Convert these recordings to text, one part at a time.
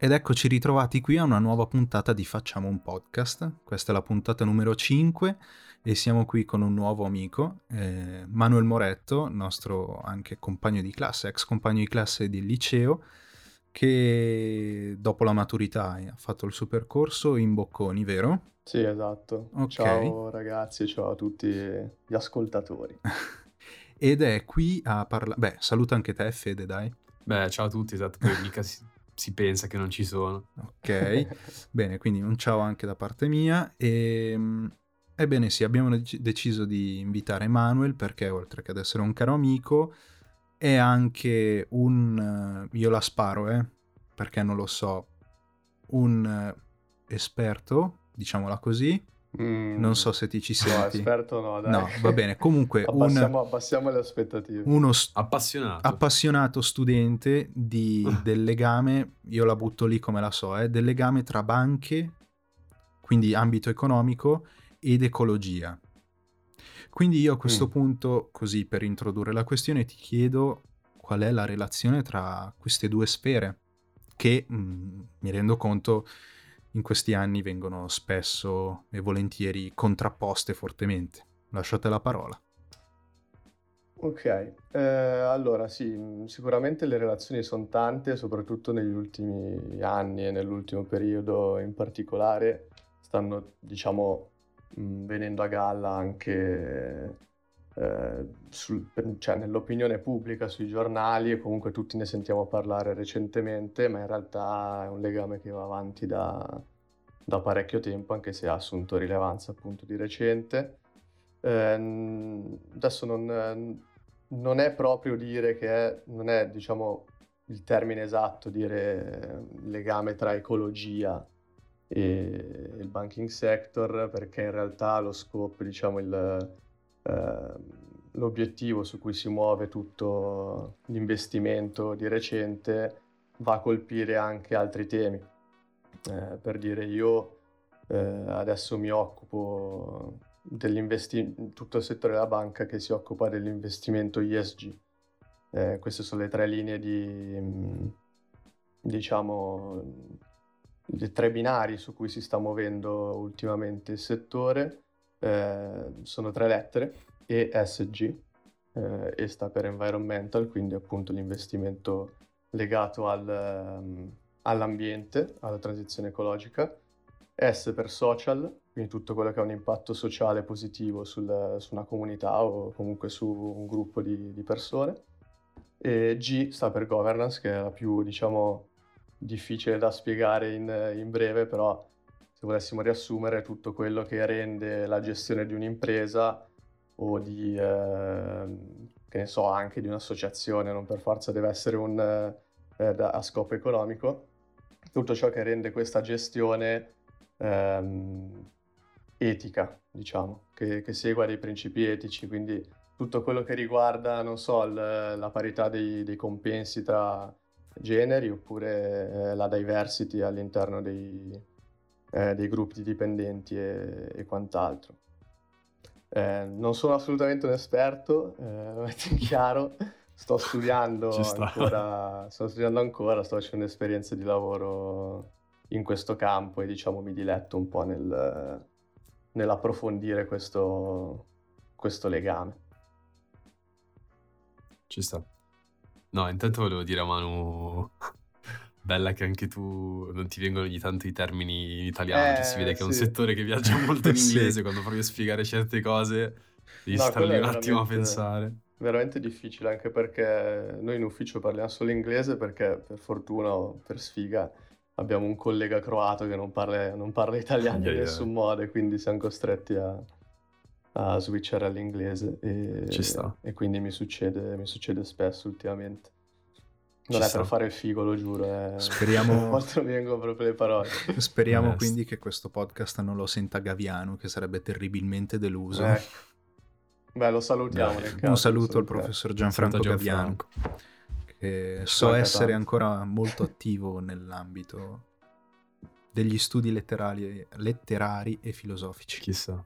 Ed eccoci ritrovati qui a una nuova puntata di Facciamo un Podcast. Questa è la puntata numero 5 e siamo qui con un nuovo amico, Manuel Moretto, nostro anche compagno di classe, ex compagno di classe del liceo, che dopo la maturità ha fatto il suo percorso in Bocconi, vero? Sì, esatto. Okay. Ciao ragazzi, ciao a tutti gli ascoltatori. Ed è qui a parlare... Beh, saluta anche te, Fede, dai. Beh, ciao a tutti, esatto, poi mica si pensa che non ci sono. Ok, bene, quindi un ciao anche da parte mia. Ebbene sì, abbiamo deciso di invitare Manuel perché, oltre che ad essere un caro amico, è anche un... io la sparo, perché non lo so, un esperto, diciamola così. Non so se ti ci senti. No, esperto no, dai. No, va bene, comunque abbassiamo le aspettative. Uno appassionato studente del legame, io la butto lì come la so, del legame tra banche, quindi ambito economico, ed ecologia. Quindi io a questo punto, così per introdurre la questione, ti chiedo qual è la relazione tra queste due sfere, che mi rendo conto in questi anni vengono spesso e volentieri contrapposte fortemente. Lasciate la parola. Ok, allora sì, sicuramente le relazioni sono tante, soprattutto negli ultimi anni e nell'ultimo periodo in particolare stanno, diciamo, venendo a galla anche nell'opinione pubblica, sui giornali, e comunque tutti ne sentiamo parlare recentemente, ma in realtà è un legame che va avanti da parecchio tempo, anche se ha assunto rilevanza appunto di recente. Adesso non è proprio dire che non è, diciamo, il termine esatto dire legame tra ecologia e il banking sector, perché in realtà lo scopo, diciamo, l'obiettivo su cui si muove tutto l'investimento di recente va a colpire anche altri temi. Per dire, io adesso mi occupo tutto il settore della banca che si occupa dell'investimento ESG. Queste sono le tre linee i tre binari su cui si sta muovendo ultimamente il settore. Sono tre lettere, ESG, e sta per environmental, quindi appunto l'investimento legato all'ambiente, alla transizione ecologica. S per social, quindi tutto quello che ha un impatto sociale positivo su una comunità o comunque su un gruppo di persone. E G sta per governance, che è la più, diciamo, difficile da spiegare in breve, però se volessimo riassumere, tutto quello che rende la gestione di un'impresa o di, che ne so, anche di un'associazione, non per forza deve essere a scopo economico, tutto ciò che rende questa gestione etica, diciamo, che segua dei principi etici, quindi tutto quello che riguarda, non so, la parità dei compensi tra generi, oppure la diversity all'interno dei gruppi di dipendenti e quant'altro. Non sono assolutamente un esperto, lo metto in chiaro, sto studiando ancora, sto facendo esperienze di lavoro in questo campo e, diciamo, mi diletto un po' nell'approfondire questo legame. Ci sta. No, intanto volevo dire a Manu... Bella che anche tu non ti vengono ogni tanto i termini in italiano, si vede che è un settore che viaggia molto in inglese. Sì. Quando provi a spiegare certe cose devi stargli un attimo a pensare. Veramente difficile, anche perché noi in ufficio parliamo solo inglese, perché per fortuna o per sfiga abbiamo un collega croato che non parla italiano in nessun modo, e quindi siamo costretti a switchare all'inglese e quindi mi succede spesso ultimamente. Non è per fare il figo, lo giuro. Speriamo. Quanto mi vengono proprio le parole. Speriamo quindi che questo podcast non lo senta Gaviano, che sarebbe terribilmente deluso. Beh, lo salutiamo. Un saluto al professor Gianfranco Gaviano, che so essere ancora molto attivo nell'ambito degli studi letterari e filosofici. Chissà.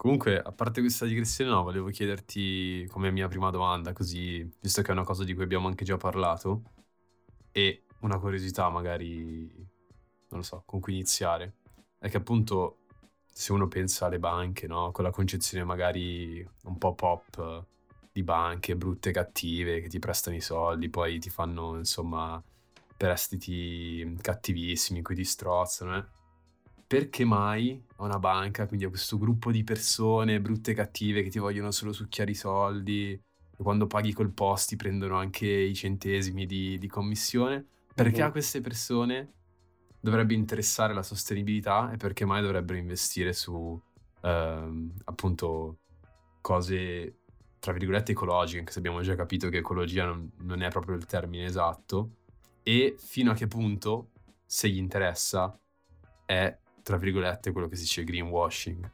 Comunque, a parte questa digressione, no, volevo chiederti come mia prima domanda, così, visto che è una cosa di cui abbiamo anche già parlato, e una curiosità magari, non lo so, con cui iniziare, è che appunto se uno pensa alle banche, no, con la concezione magari un po' pop di banche brutte, cattive, che ti prestano i soldi, poi ti fanno insomma prestiti cattivissimi, qui ti strozzano, Perché mai a una banca, quindi a questo gruppo di persone brutte e cattive che ti vogliono solo succhiare i soldi, e quando paghi col POS ti prendono anche i centesimi di commissione, perché a queste persone dovrebbe interessare la sostenibilità e perché mai dovrebbero investire su appunto cose tra virgolette ecologiche, anche se abbiamo già capito che ecologia non è proprio il termine esatto, e fino a che punto, se gli interessa, è tra virgolette quello che si dice greenwashing.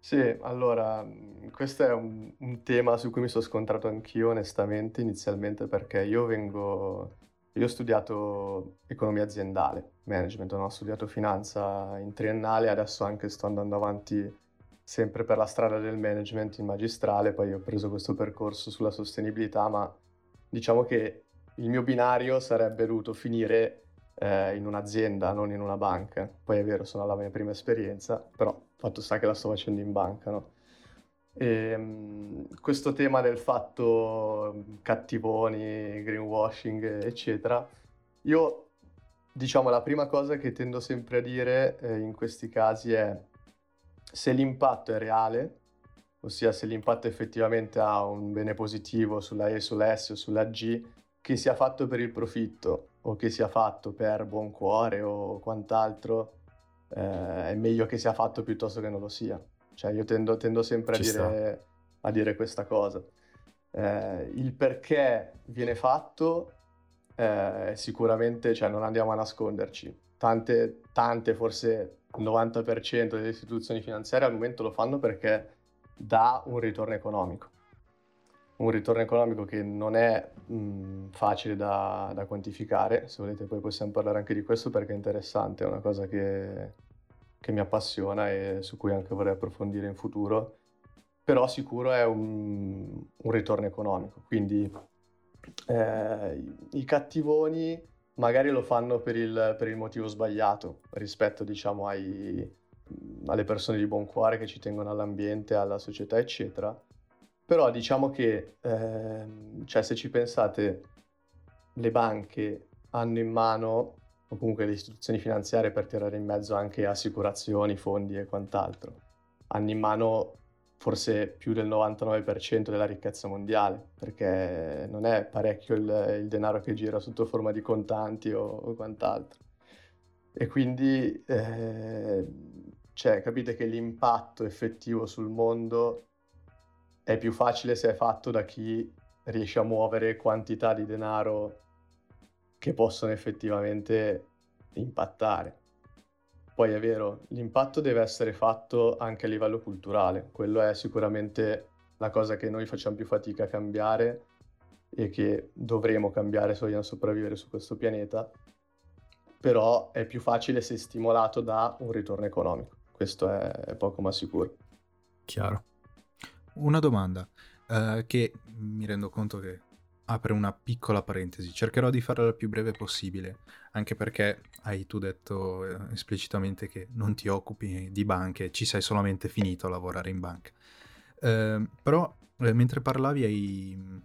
Sì, allora questo è un tema su cui mi sono scontrato anch'io onestamente inizialmente, perché io ho studiato economia aziendale, management, ho studiato finanza in triennale, adesso anche sto andando avanti sempre per la strada del management in magistrale, poi ho preso questo percorso sulla sostenibilità, ma diciamo che il mio binario sarebbe dovuto finire in un'azienda, non in una banca. Poi è vero, sono alla mia prima esperienza, però fatto sta che la sto facendo in banca, no? E questo tema del fatto cattivoni, greenwashing, eccetera, io diciamo la prima cosa che tendo sempre a dire in questi casi è: se l'impatto è reale, ossia se l'impatto effettivamente ha un bene positivo sulla E, sulla S o sulla G, che sia fatto per il profitto o che sia fatto per buon cuore o quant'altro, è meglio che sia fatto piuttosto che non lo sia. Cioè io tendo sempre a dire questa cosa. Il perché viene fatto sicuramente, cioè non andiamo a nasconderci. Tante, forse il 90% delle istituzioni finanziarie al momento lo fanno perché dà un ritorno economico. Un ritorno economico che non è facile da quantificare. Se volete poi possiamo parlare anche di questo, perché è interessante, è una cosa che mi appassiona e su cui anche vorrei approfondire in futuro, però sicuro è un ritorno economico. Quindi i cattivoni magari lo fanno per il motivo sbagliato rispetto diciamo alle persone di buon cuore che ci tengono all'ambiente, alla società, eccetera. Però diciamo che, cioè se ci pensate, le banche hanno in mano, o comunque le istituzioni finanziarie per tirare in mezzo anche assicurazioni, fondi e quant'altro, hanno in mano forse più del 99% della ricchezza mondiale, perché non è parecchio il denaro che gira sotto forma di contanti o quant'altro. E quindi, cioè capite che l'impatto effettivo sul mondo è più facile se è fatto da chi riesce a muovere quantità di denaro che possono effettivamente impattare. Poi è vero, l'impatto deve essere fatto anche a livello culturale, quello è sicuramente la cosa che noi facciamo più fatica a cambiare e che dovremo cambiare se vogliamo sopravvivere su questo pianeta, però è più facile se stimolato da un ritorno economico, questo è poco ma sicuro. Chiaro. Una domanda che mi rendo conto che apre una piccola parentesi, cercherò di farla il più breve possibile, anche perché hai tu detto esplicitamente che non ti occupi di banche, ci sei solamente finito a lavorare in banca, però mentre parlavi hai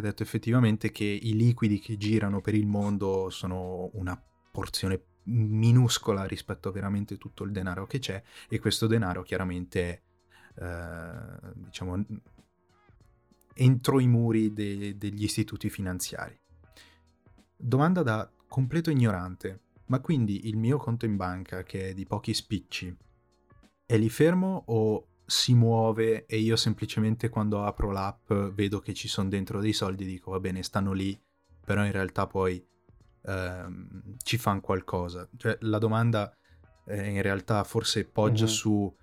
detto effettivamente che i liquidi che girano per il mondo sono una porzione minuscola rispetto a veramente tutto il denaro che c'è, e questo denaro chiaramente è diciamo entro i muri degli istituti finanziari. Domanda da completo ignorante, ma quindi il mio conto in banca, che è di pochi spicci, è lì fermo o si muove e io semplicemente quando apro l'app vedo che ci sono dentro dei soldi e dico va bene, stanno lì, però in realtà poi ci fanno qualcosa? Cioè la domanda in realtà forse poggia su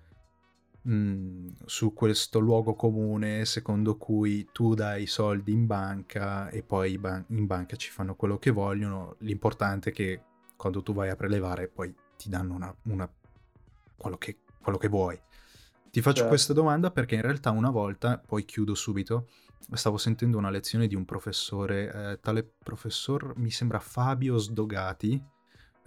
questo luogo comune secondo cui tu dai i soldi in banca e poi in banca ci fanno quello che vogliono, l'importante è che quando tu vai a prelevare poi ti danno una quello che vuoi. Ti faccio questa domanda perché in realtà una volta, poi chiudo subito, stavo sentendo una lezione di un professore, tale professor mi sembra Fabio Sdogati,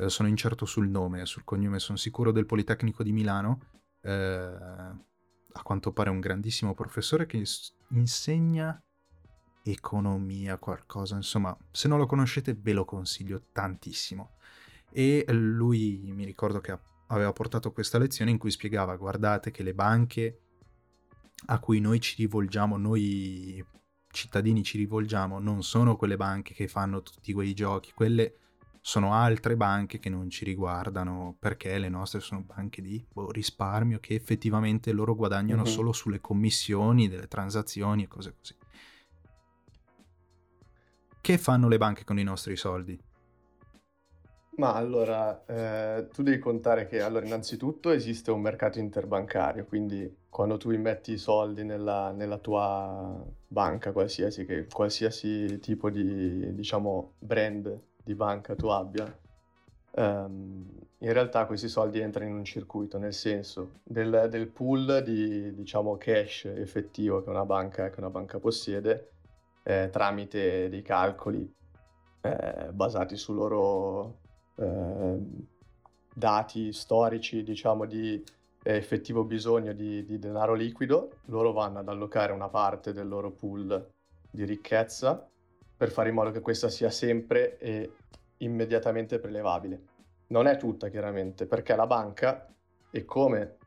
sono incerto sul nome, sul cognome sono sicuro, del Politecnico di Milano, a quanto pare un grandissimo professore che insegna economia, qualcosa, insomma, se non lo conoscete ve lo consiglio tantissimo. E lui, mi ricordo che aveva portato questa lezione in cui spiegava: guardate che le banche a cui noi ci rivolgiamo, noi cittadini ci rivolgiamo, non sono quelle banche che fanno tutti quei giochi, quelle sono altre banche che non ci riguardano, perché le nostre sono banche di risparmio che effettivamente loro guadagnano solo sulle commissioni delle transazioni e cose così. Che fanno le banche con i nostri soldi? Ma allora, tu devi contare che, allora, innanzitutto esiste un mercato interbancario, quindi quando tu immetti i soldi nella tua banca, qualsiasi tipo di, diciamo, brand di banca tu abbia, in realtà questi soldi entrano in un circuito, nel senso del pool di, diciamo, cash effettivo che una banca possiede, tramite dei calcoli basati su loro dati storici, diciamo, di effettivo bisogno di denaro liquido. Loro vanno ad allocare una parte del loro pool di ricchezza per fare in modo che questa sia sempre e immediatamente prelevabile. Non è tutta, chiaramente, perché la banca è come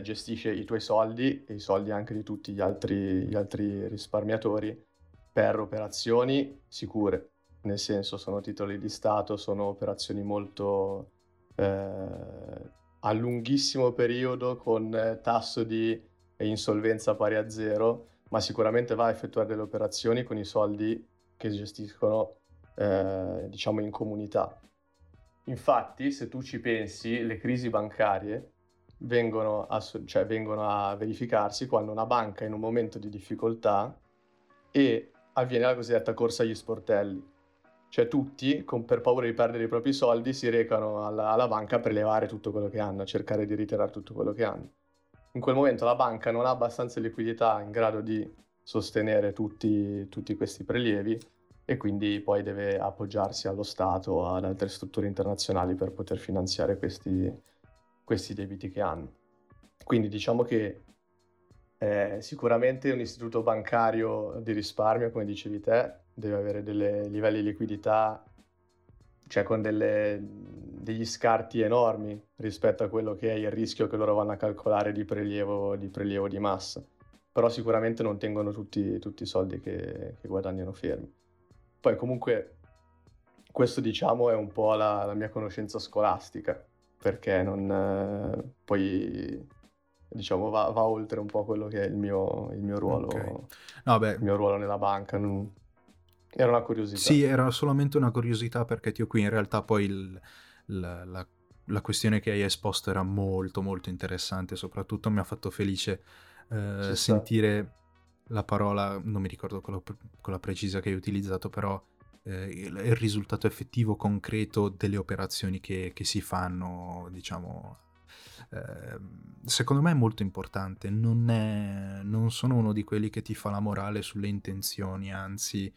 gestisce i tuoi soldi e i soldi anche di tutti gli altri risparmiatori per operazioni sicure. Nel senso, sono titoli di Stato, sono operazioni molto a lunghissimo periodo, con tasso di insolvenza pari a zero, ma sicuramente va a effettuare delle operazioni con i soldi che gestiscono, diciamo, in comunità. Infatti, se tu ci pensi, le crisi bancarie vengono a verificarsi quando una banca è in un momento di difficoltà e avviene la cosiddetta corsa agli sportelli. Cioè tutti, per paura di perdere i propri soldi, si recano alla banca per levare tutto quello che hanno, a cercare di ritirare tutto quello che hanno. In quel momento la banca non ha abbastanza liquidità in grado di sostenere tutti questi prelievi, e quindi poi deve appoggiarsi allo Stato o ad altre strutture internazionali per poter finanziare questi debiti che hanno. Quindi diciamo che sicuramente un istituto bancario di risparmio, come dicevi te, deve avere dei livelli di liquidità, cioè con degli scarti enormi rispetto a quello che è il rischio che loro vanno a calcolare di prelievo di massa. Però sicuramente non tengono tutti i soldi che guadagnano fermi. Poi comunque questo, diciamo, è un po' la mia conoscenza scolastica, perché non poi, diciamo, va oltre un po' quello che è il mio ruolo. Okay. No, beh, il mio ruolo nella banca non... Era una curiosità. Sì, era solamente una curiosità, perché qui in realtà poi la questione che hai esposto era molto molto interessante, soprattutto mi ha fatto felice sentire la parola, non mi ricordo quella precisa che hai utilizzato, però il risultato effettivo, concreto delle operazioni che si fanno, diciamo. Secondo me è molto importante, non sono uno di quelli che ti fa la morale sulle intenzioni, anzi...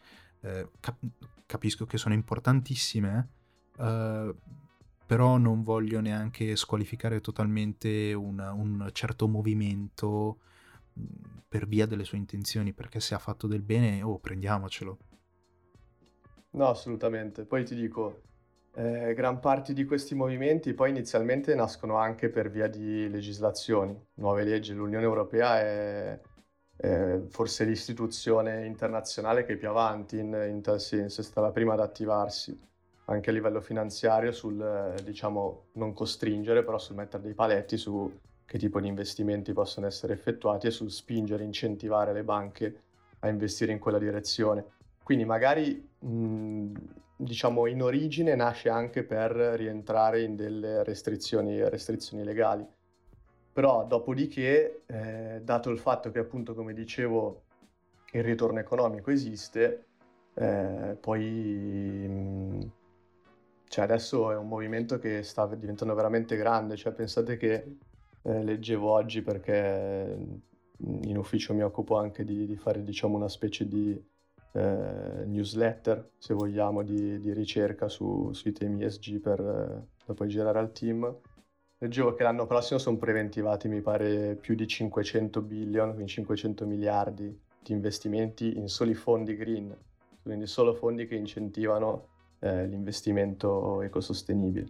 Capisco che sono importantissime, però non voglio neanche squalificare totalmente un certo movimento per via delle sue intenzioni, perché se ha fatto del bene, prendiamocelo. No, assolutamente. Poi ti dico, gran parte di questi movimenti poi inizialmente nascono anche per via di legislazioni, nuove leggi. L'Unione Europea è... forse l'istituzione internazionale che è più avanti in tal senso, è stata la prima ad attivarsi anche a livello finanziario sul, diciamo, non costringere, però sul mettere dei paletti su che tipo di investimenti possono essere effettuati e sul spingere, incentivare le banche a investire in quella direzione. Quindi magari, diciamo, in origine nasce anche per rientrare in delle restrizioni legali. Però dopodiché, dato il fatto che, appunto, come dicevo, il ritorno economico esiste, poi, cioè, adesso è un movimento che sta diventando veramente grande. Cioè, pensate che leggevo oggi, perché In ufficio mi occupo anche di fare, diciamo, una specie di newsletter, se vogliamo, di ricerca sui temi ESG da poi girare al team. Leggevo che l'anno prossimo sono preventivati, mi pare, più di 500 billion, quindi 500 miliardi di investimenti in soli fondi green, quindi solo fondi che incentivano l'investimento ecosostenibile.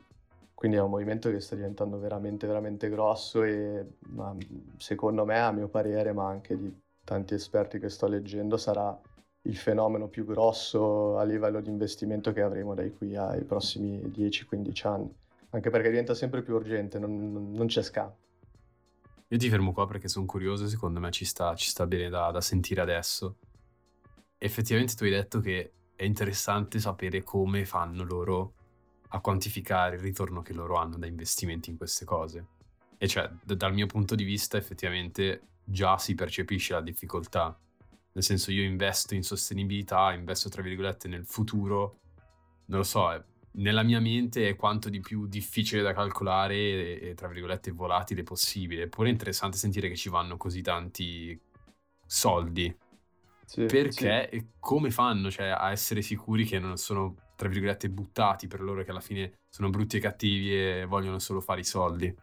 Quindi è un movimento che sta diventando veramente, veramente grosso e, ma, secondo me, a mio parere, ma anche di tanti esperti che sto leggendo, sarà il fenomeno più grosso a livello di investimento che avremo dai qui ai prossimi 10-15 anni. Anche perché diventa sempre più urgente, non c'è scampo. Io ti fermo qua perché sono curioso, secondo me ci sta bene da sentire adesso. Effettivamente tu hai detto che è interessante sapere come fanno loro a quantificare il ritorno che loro hanno da investimenti in queste cose. E cioè, dal mio punto di vista, effettivamente già si percepisce la difficoltà. Nel senso, io investo in sostenibilità, investo tra virgolette nel futuro, non lo so, nella mia mente è quanto di più difficile da calcolare e tra virgolette volatile possibile. Eppure è interessante sentire che ci vanno così tanti soldi. Sì, perché sì. E come fanno, cioè, a essere sicuri che non sono, tra virgolette, buttati per loro, che alla fine sono brutti e cattivi e vogliono solo fare i soldi?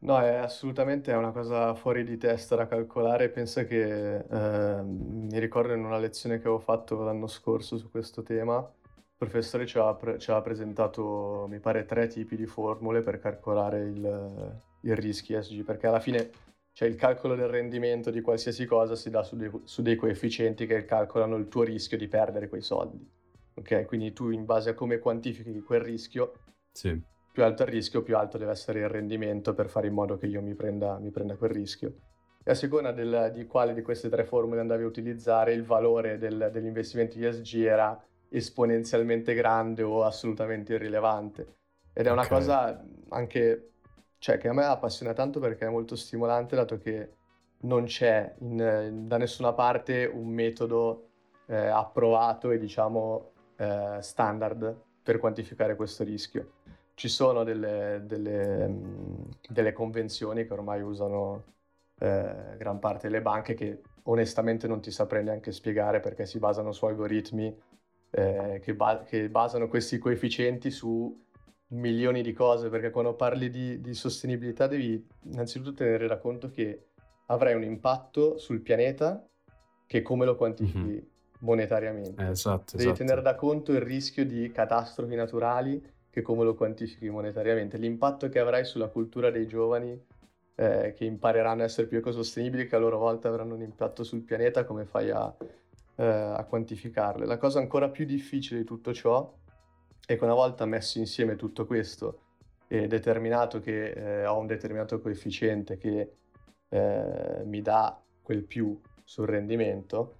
No, è assolutamente una cosa fuori di testa da calcolare. Penso che mi ricordo in una lezione che avevo fatto l'anno scorso su questo tema, il professore ci ha presentato, mi pare, 3 tipi di formule per calcolare il rischio ESG, perché alla fine, cioè, il calcolo del rendimento di qualsiasi cosa si dà su dei coefficienti che calcolano il tuo rischio di perdere quei soldi. Ok, quindi tu, in base a come quantifichi quel rischio, sì, più alto il rischio, più alto deve essere il rendimento per fare in modo che io mi prenda quel rischio. E a seconda di quale di queste 3 formule andavi a utilizzare, il valore dell'investimento ESG era esponenzialmente grande o assolutamente irrilevante. Ed è una cosa anche, cioè, che a me appassiona tanto perché è molto stimolante, dato che non c'è da nessuna parte un metodo approvato e, diciamo, standard per quantificare questo rischio. Ci sono delle convenzioni che ormai usano gran parte delle banche, che onestamente non ti saprei neanche spiegare, perché si basano su algoritmi che basano questi coefficienti su milioni di cose, perché quando parli di sostenibilità devi innanzitutto tenere da conto che avrai un impatto sul pianeta, che come lo quantifichi monetariamente. Esatto, devi tenere da conto il rischio di catastrofi naturali, che come lo quantifichi monetariamente, l'impatto che avrai sulla cultura dei giovani che impareranno a essere più ecosostenibili, che a loro volta avranno un impatto sul pianeta, come fai a quantificarle. La cosa ancora più difficile di tutto ciò è che, una volta messo insieme tutto questo e determinato che ho un determinato coefficiente che mi dà quel più sul rendimento,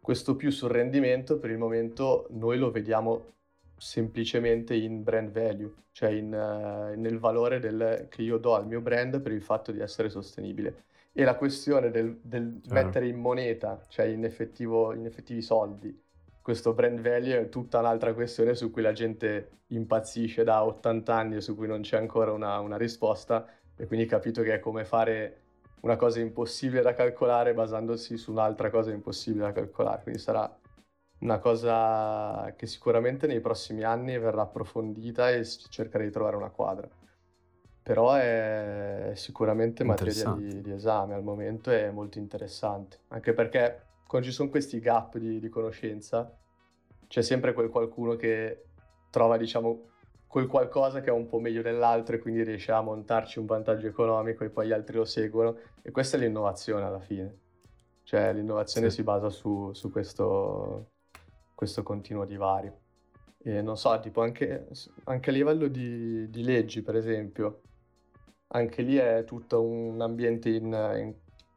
questo più sul rendimento per il momento noi lo vediamo semplicemente in brand value, cioè nel valore che io do al mio brand per il fatto di essere sostenibile. E la questione del mettere in moneta, cioè in effettivi soldi, questo brand value è tutta un'altra questione su cui la gente impazzisce da 80 anni e su cui non c'è ancora una risposta, e quindi capito che è come fare una cosa impossibile da calcolare basandosi su un'altra cosa impossibile da calcolare. Quindi sarà una cosa che sicuramente nei prossimi anni verrà approfondita e cercare di trovare una quadra. Però è sicuramente materia di esame al momento, è molto interessante, anche perché quando ci sono questi gap di conoscenza, c'è sempre quel qualcuno che trova, diciamo, quel qualcosa che è un po' meglio dell'altro e quindi riesce a montarci un vantaggio economico e poi gli altri lo seguono. E questa è l'innovazione alla fine. Cioè, l'innovazione si basa su questo continuo divario. E non so, tipo anche a livello di leggi, per esempio, anche lì è tutto un ambiente in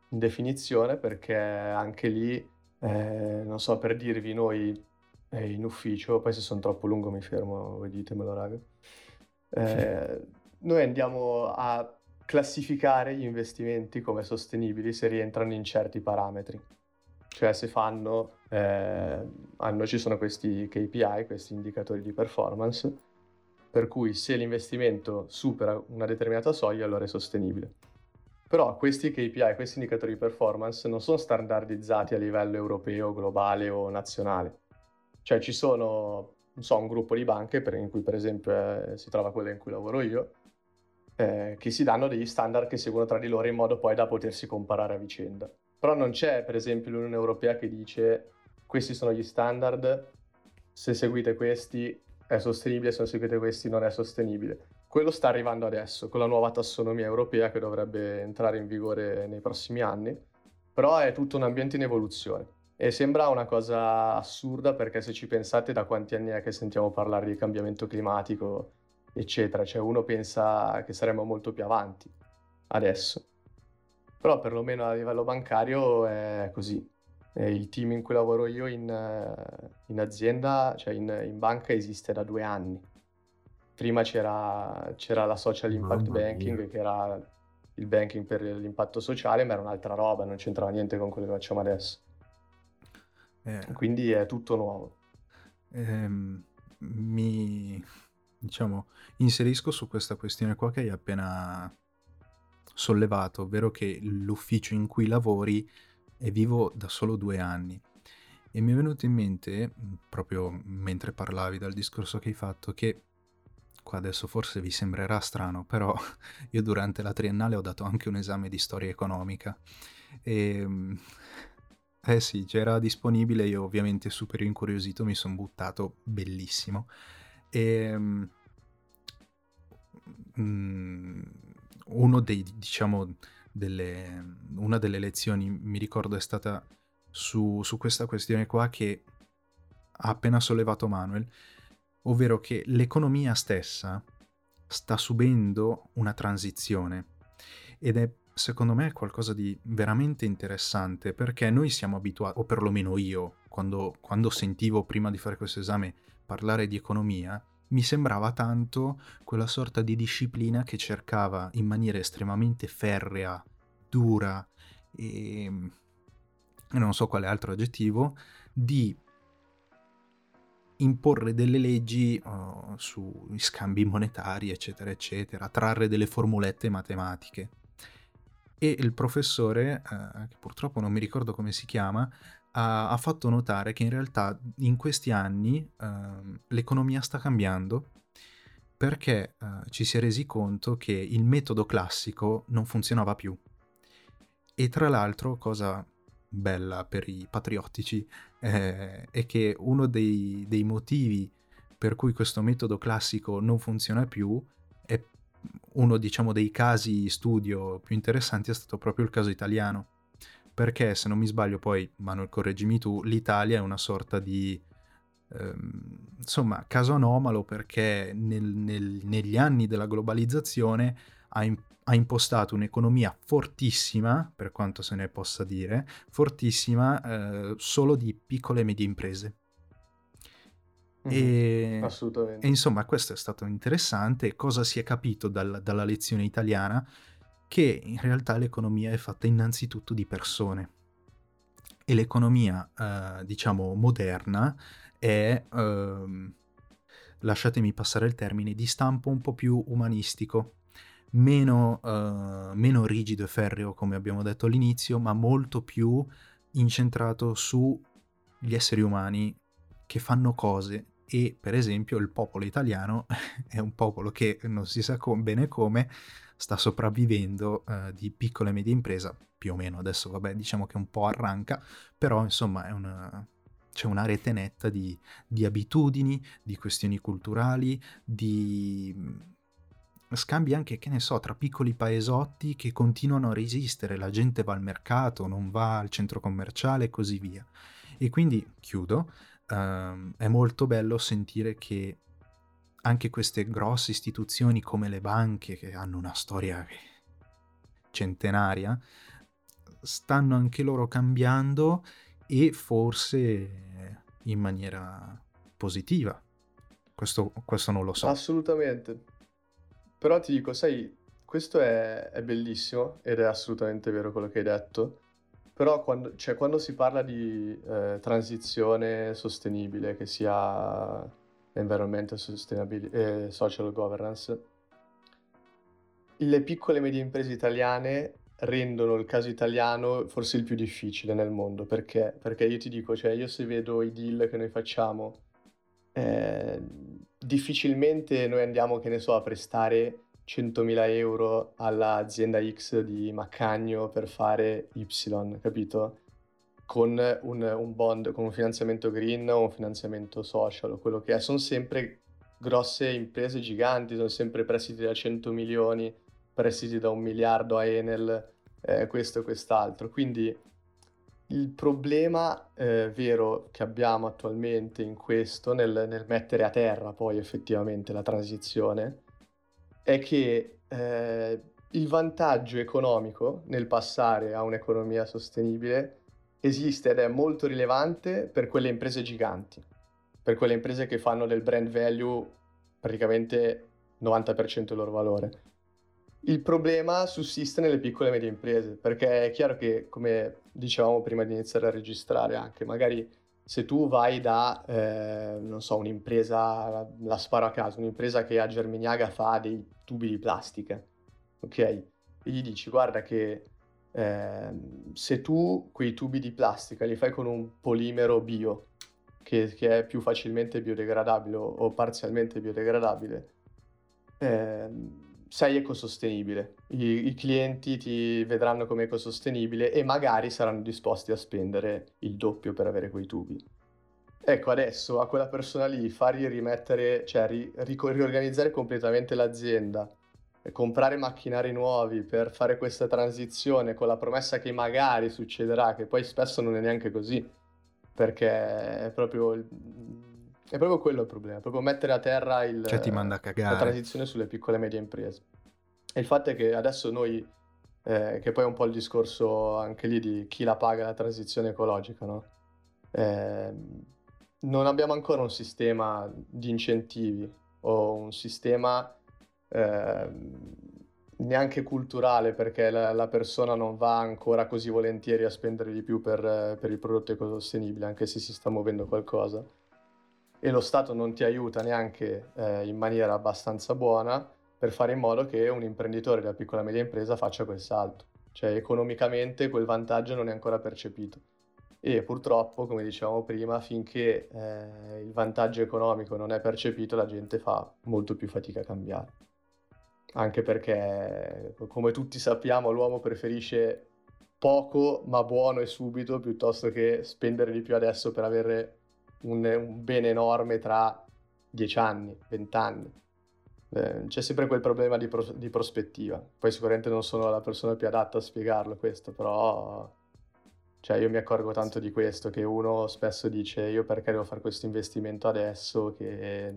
definizione, perché anche lì, non so, per dirvi, noi in ufficio, poi se sono troppo lungo mi fermo, voi ditemelo, raga, noi andiamo a classificare gli investimenti come sostenibili se rientrano in certi parametri, cioè se fanno, ci sono questi KPI, questi indicatori di performance, per cui se l'investimento supera una determinata soglia allora è sostenibile. Però questi KPI, questi indicatori di performance non sono standardizzati a livello europeo, globale o nazionale. Cioè ci sono, non so, un gruppo di banche, in cui per esempio si trova quella in cui lavoro io, che si danno degli standard che seguono tra di loro in modo poi da potersi comparare a vicenda. Però non c'è per esempio l'Unione Europea che dice questi sono gli standard, se seguite questi è sostenibile, se non seguite questi non è sostenibile. Quello sta arrivando adesso con la nuova tassonomia europea che dovrebbe entrare in vigore nei prossimi anni, però è tutto un ambiente in evoluzione e sembra una cosa assurda perché se ci pensate da quanti anni è che sentiamo parlare di cambiamento climatico eccetera, cioè uno pensa che saremmo molto più avanti adesso, però perlomeno a livello bancario è così. Il team in cui lavoro io in azienda, cioè in banca esiste da 2 anni. Prima c'era la social impact banking, che era il banking per l'impatto sociale, ma era un'altra roba, non c'entrava niente con quello che facciamo adesso. Quindi è tutto nuovo. Mi inserisco su questa questione qua che hai appena sollevato, ovvero che l'ufficio in cui lavori è vivo da solo 2 anni. E mi è venuto in mente, proprio mentre parlavi dal discorso che hai fatto, che qua adesso forse vi sembrerà strano, però io durante la triennale ho dato anche un esame di storia economica e sì, c'era disponibile, io ovviamente super incuriosito mi sono buttato, bellissimo, e uno dei, diciamo, una delle lezioni mi ricordo è stata su questa questione qua che ha appena sollevato Manuel, ovvero che l'economia stessa sta subendo una transizione ed è secondo me qualcosa di veramente interessante perché noi siamo abituati, o perlomeno io, quando sentivo prima di fare questo esame parlare di economia, mi sembrava tanto quella sorta di disciplina che cercava in maniera estremamente ferrea, dura e non so quale altro aggettivo, di imporre delle leggi sui scambi monetari eccetera eccetera, trarre delle formulette matematiche. E il professore, che purtroppo non mi ricordo come si chiama, ha fatto notare che in realtà in questi anni l'economia sta cambiando perché ci si è resi conto che il metodo classico non funzionava più. E tra l'altro, cosa bella per i patriottici, è che uno dei motivi per cui questo metodo classico non funziona più, è uno, diciamo, dei casi studio più interessanti, è stato proprio il caso italiano, perché se non mi sbaglio, poi Manuel correggimi tu, l'Italia è una sorta di insomma caso anomalo perché negli anni della globalizzazione ha impostato un'economia fortissima, per quanto se ne possa dire, fortissima solo di piccole e medie imprese. Mm-hmm, assolutamente. E insomma questo è stato interessante. Cosa si è capito dalla lezione italiana? Che in realtà l'economia è fatta innanzitutto di persone e l'economia, diciamo, moderna è... lasciatemi passare il termine, di stampo un po' più umanistico, meno rigido e ferreo come abbiamo detto all'inizio, ma molto più incentrato sugli esseri umani che fanno cose. E per esempio il popolo italiano è un popolo che non si sa bene come sta sopravvivendo di piccola e media impresa, più o meno. Adesso vabbè, diciamo che un po' arranca, però insomma è c'è una rete netta di abitudini, di questioni culturali, di scambi anche, che ne so, tra piccoli paesotti che continuano a resistere, la gente va al mercato, non va al centro commerciale e così via. E quindi, chiudo, è molto bello sentire che anche queste grosse istituzioni come le banche, che hanno una storia centenaria, stanno anche loro cambiando, e forse in maniera positiva. Questo non lo so. Assolutamente. Però ti dico, sai, questo è bellissimo ed è assolutamente vero quello che hai detto, però quando si parla di transizione sostenibile, che sia environmental sustainability e social governance, le piccole e medie imprese italiane rendono il caso italiano forse il più difficile nel mondo, perché io ti dico, cioè io se vedo i deal che noi facciamo, difficilmente noi andiamo, che ne so, a prestare 100.000 euro all'azienda X di Maccagno per fare Y, capito? Con un bond, con un finanziamento green o un finanziamento social o quello che è. Sono sempre grosse imprese giganti, sono sempre prestiti da 100 milioni, prestiti da 1 miliardo a Enel, questo e quest'altro. Quindi il problema vero che abbiamo attualmente in questo, nel mettere a terra poi effettivamente la transizione, è che il vantaggio economico nel passare a un'economia sostenibile esiste ed è molto rilevante per quelle imprese giganti, per quelle imprese che fanno del brand value praticamente 90% del loro valore. Il problema sussiste nelle piccole e medie imprese, perché è chiaro che, come dicevamo prima di iniziare a registrare anche, magari se tu vai da, non so, un'impresa, la sparo a caso, un'impresa che a Germignaga fa dei tubi di plastica, ok? E gli dici, guarda che se tu quei tubi di plastica li fai con un polimero bio, che è più facilmente biodegradabile o parzialmente biodegradabile, sei ecosostenibile, i clienti ti vedranno come ecosostenibile e magari saranno disposti a spendere il doppio per avere quei tubi. Ecco, adesso a quella persona lì fargli rimettere, cioè riorganizzare completamente l'azienda, comprare macchinari nuovi per fare questa transizione con la promessa che magari succederà, che poi spesso non è neanche così, perché è proprio quello il problema, proprio mettere a terra ti manda a cagare. La transizione sulle piccole e medie imprese. E il fatto è che adesso noi, che poi è un po' il discorso anche lì di chi la paga la transizione ecologica, no? Non abbiamo ancora un sistema di incentivi o un sistema neanche culturale, perché la persona non va ancora così volentieri a spendere di più per il prodotto ecosostenibile, anche se si sta muovendo qualcosa. E lo Stato non ti aiuta neanche in maniera abbastanza buona per fare in modo che un imprenditore della piccola e media impresa faccia quel salto. Cioè economicamente quel vantaggio non è ancora percepito. E purtroppo, come dicevamo prima, finché il vantaggio economico non è percepito, la gente fa molto più fatica a cambiare. Anche perché, come tutti sappiamo, l'uomo preferisce poco ma buono e subito, piuttosto che spendere di più adesso per avere un bene enorme tra 10 anni, 20 anni. C'è sempre quel problema di prospettiva. Poi sicuramente non sono la persona più adatta a spiegarlo questo, però cioè io mi accorgo tanto di questo, che uno spesso dice: io perché devo fare questo investimento adesso che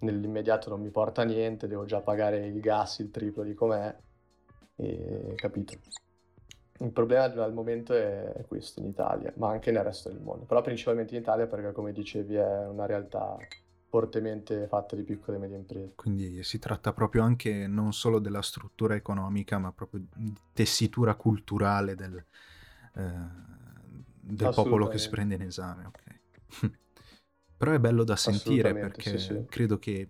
nell'immediato non mi porta niente, devo già pagare il gas il triplo di com'è. E capito, il problema al momento è questo in Italia, ma anche nel resto del mondo, però principalmente in Italia, perché come dicevi è una realtà fortemente fatta di piccole e medie imprese. Quindi si tratta proprio anche non solo della struttura economica, ma proprio di tessitura culturale del popolo che si prende in esame, ok. Però è bello da sentire, perché sì. Credo che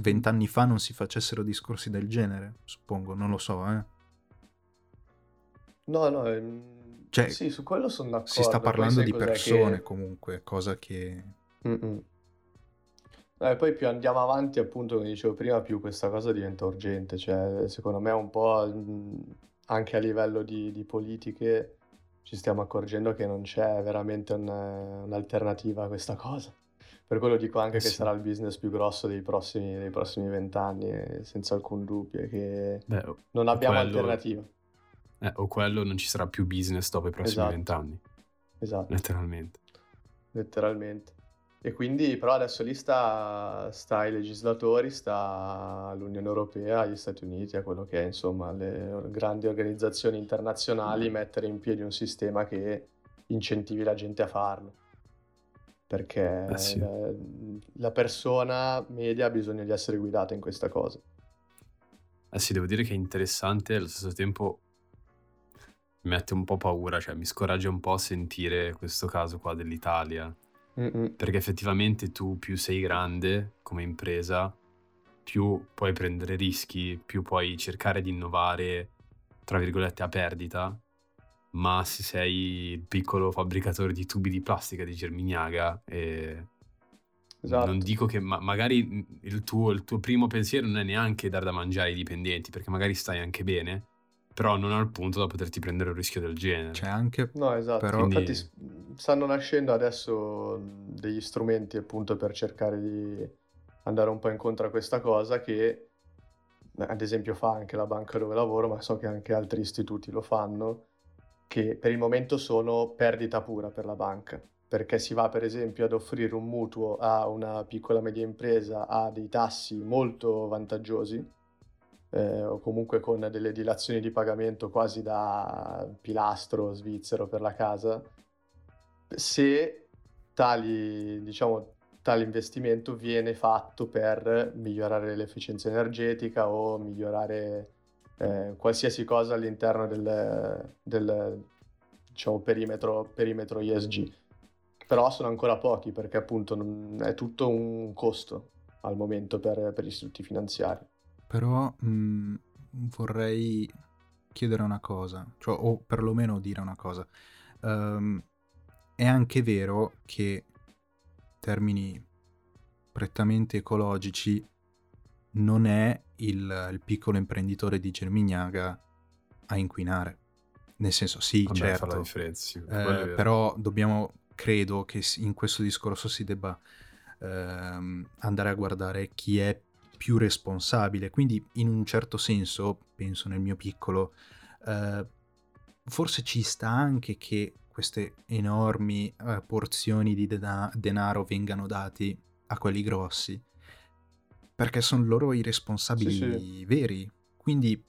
20 anni fa non si facessero discorsi del genere, suppongo, non lo so, No, cioè, sì, su quello sono d'accordo. Si sta parlando di persone, comunque, cosa che... E poi più andiamo avanti, appunto, come dicevo prima, più questa cosa diventa urgente. Cioè, secondo me un po' anche a livello di politiche ci stiamo accorgendo che non c'è veramente un'alternativa a questa cosa. Per quello dico anche che sarà il business più grosso dei prossimi 20 anni, senza alcun dubbio, che non abbiamo alternativa. O quello, non ci sarà più business dopo i prossimi 20 anni. Esatto. Letteralmente. E quindi però adesso lì sta ai legislatori, sta all'Unione Europea, agli Stati Uniti, a quello che è, insomma, le grandi organizzazioni internazionali, mettere in piedi un sistema che incentivi la gente a farlo. Perché la persona media ha bisogno di essere guidata in questa cosa. Devo dire che è interessante, allo stesso tempo mette un po' paura, cioè mi scoraggia un po' sentire questo caso qua dell'Italia. Mm-mm. Perché effettivamente tu più sei grande come impresa, più puoi prendere rischi, più puoi cercare di innovare tra virgolette a perdita, ma se sei il piccolo fabbricatore di tubi di plastica di Germignaga, esatto. Non dico che magari il tuo primo pensiero non è neanche dar da mangiare ai dipendenti, perché magari stai anche bene, però non al punto da poterti prendere un rischio del genere. C'è anche... No, esatto. Però... Infatti stanno nascendo adesso degli strumenti appunto per cercare di andare un po' incontro a questa cosa, che ad esempio fa anche la banca dove lavoro, ma so che anche altri istituti lo fanno, che per il momento sono perdita pura per la banca, perché si va per esempio ad offrire un mutuo a una piccola media impresa a dei tassi molto vantaggiosi, o comunque con delle dilazioni di pagamento quasi da pilastro svizzero per la casa, se tale investimento viene fatto per migliorare l'efficienza energetica o migliorare qualsiasi cosa all'interno del perimetro ESG. Però sono ancora pochi, perché appunto è tutto un costo al momento per gli istituti finanziari. Però vorrei chiedere una cosa, cioè, o perlomeno dire una cosa. È anche vero che termini prettamente ecologici non è il piccolo imprenditore di Germignaga a inquinare. Nel senso, sì, vabbè, certo, però credo che in questo discorso si debba andare a guardare chi è più responsabile. Quindi in un certo senso, penso nel mio piccolo, forse ci sta anche che queste enormi porzioni di denaro vengano dati a quelli grossi, perché sono loro i responsabili veri. Quindi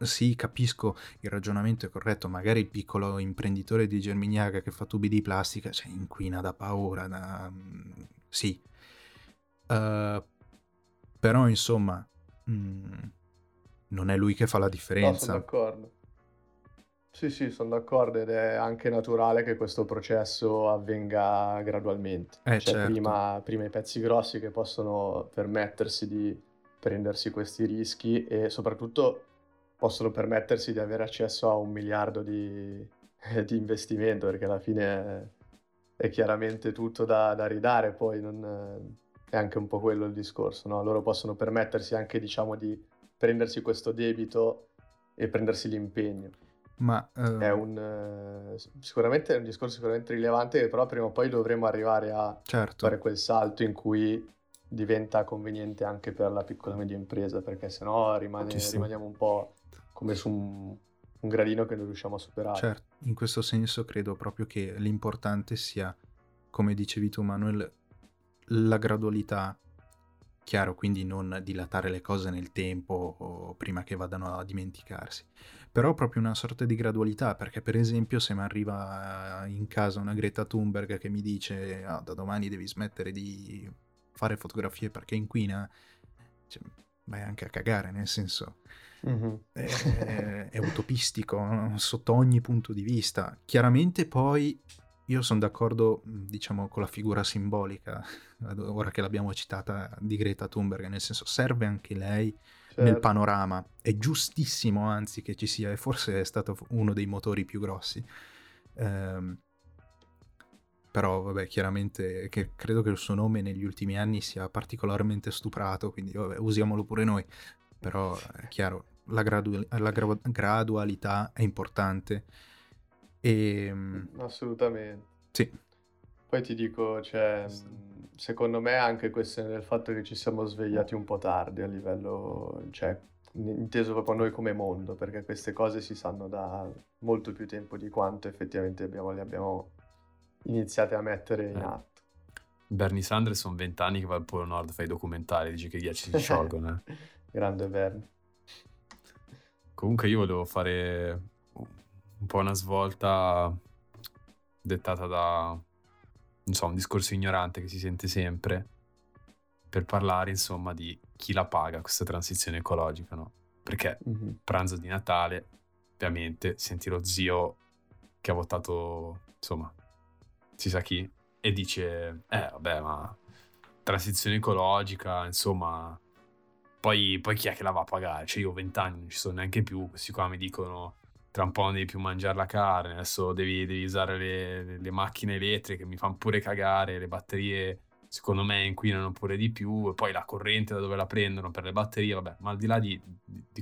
sì, capisco, il ragionamento è corretto, magari il piccolo imprenditore di Germignaga che fa tubi di plastica inquina da paura, però insomma non è lui che fa la differenza. No, sono d'accordo. Sì, sono d'accordo, ed è anche naturale che questo processo avvenga gradualmente. Certo. Prima i pezzi grossi che possono permettersi di prendersi questi rischi, e soprattutto possono permettersi di avere accesso a 1 miliardo di investimento, perché alla fine è chiaramente tutto da ridare, poi non è anche un po' quello il discorso, no? Loro possono permettersi anche, di prendersi questo debito e prendersi l'impegno. Ma è sicuramente è un discorso sicuramente rilevante, che però prima o poi dovremo arrivare a fare quel salto in cui diventa conveniente anche per la piccola e media impresa, perché sennò rimaniamo un po' come su un gradino che non riusciamo a superare. Certo, in questo senso credo proprio che l'importante sia, come dicevi tu Manuel, la gradualità, chiaro, quindi non dilatare le cose nel tempo o prima che vadano a dimenticarsi, però proprio una sorta di gradualità, perché per esempio se mi arriva in casa una Greta Thunberg che mi dice da domani devi smettere di fare fotografie perché inquina, vai anche a cagare, nel senso è utopistico, no? Sotto ogni punto di vista. Chiaramente poi io sono d'accordo, con la figura simbolica, ora che l'abbiamo citata, di Greta Thunberg, nel senso serve anche lei nel panorama, è giustissimo anzi che ci sia, e forse è stato uno dei motori più grossi. Però vabbè, chiaramente credo che il suo nome negli ultimi anni sia particolarmente stuprato, quindi vabbè, usiamolo pure noi, però è chiaro, la gradualità è importante. Assolutamente sì. Poi ti dico, secondo me anche questo è il fatto che ci siamo svegliati un po' tardi a livello, inteso proprio noi come mondo, perché queste cose si sanno da molto più tempo di quanto effettivamente le abbiamo iniziate a mettere in atto. Bernie Sanders sono 20 anni che va al Polo Nord, fa i documentari, dice che i ghiacci si sciolgono. Grande Bernie. Comunque io volevo fare un po' una svolta dettata da, un discorso ignorante che si sente sempre, per parlare, di chi la paga questa transizione ecologica, no? Perché pranzo di Natale, ovviamente, senti lo zio che ha votato, si sa chi, e dice, ma transizione ecologica, Poi chi è che la va a pagare? Cioè io 20 anni non ci sono neanche più, questi qua mi dicono tra un po' non devi più mangiare la carne, adesso devi usare le macchine elettriche, mi fanno pure cagare, le batterie secondo me inquinano pure di più, e poi la corrente da dove la prendono per le batterie, vabbè, ma al di là di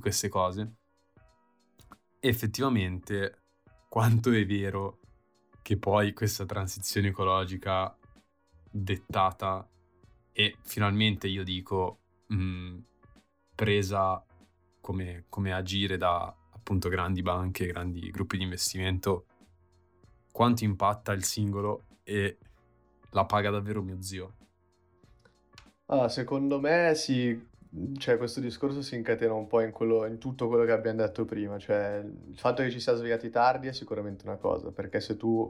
queste cose, effettivamente quanto è vero che poi questa transizione ecologica dettata e finalmente io dico... presa come agire da appunto grandi banche, grandi gruppi di investimento, quanto impatta il singolo e la paga davvero mio zio? Ah, secondo me sì, cioè questo discorso si incatena un po' in tutto quello che abbiamo detto prima, cioè il fatto che ci siamo svegliati tardi è sicuramente una cosa, perché se tu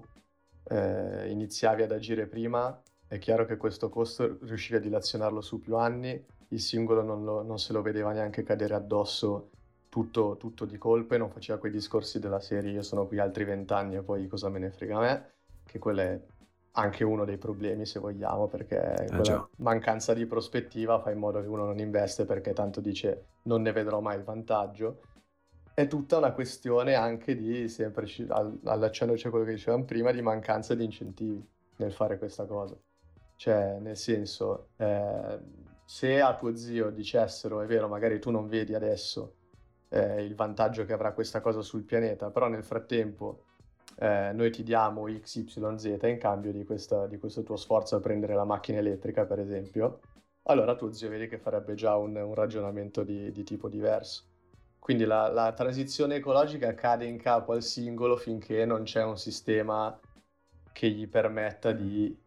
iniziavi ad agire prima è chiaro che questo costo riuscivi a dilazionarlo su più anni, il singolo non se lo vedeva neanche cadere addosso tutto di colpo e non faceva quei discorsi della serie io sono qui altri 20 anni e poi cosa me ne frega a me, che quello è anche uno dei problemi se vogliamo, perché quella mancanza di prospettiva fa in modo che uno non investe perché tanto dice non ne vedrò mai il vantaggio. È tutta una questione anche di, sempre allacciandoci a quello che dicevamo prima, di mancanza di incentivi nel fare questa cosa, cioè nel senso... se a tuo zio dicessero, è vero, magari tu non vedi adesso il vantaggio che avrà questa cosa sul pianeta, però nel frattempo noi ti diamo XYZ in cambio di questo tuo sforzo a prendere la macchina elettrica, per esempio, allora tuo zio vedi che farebbe già un ragionamento di tipo diverso. Quindi la transizione ecologica cade in capo al singolo finché non c'è un sistema che gli permetta di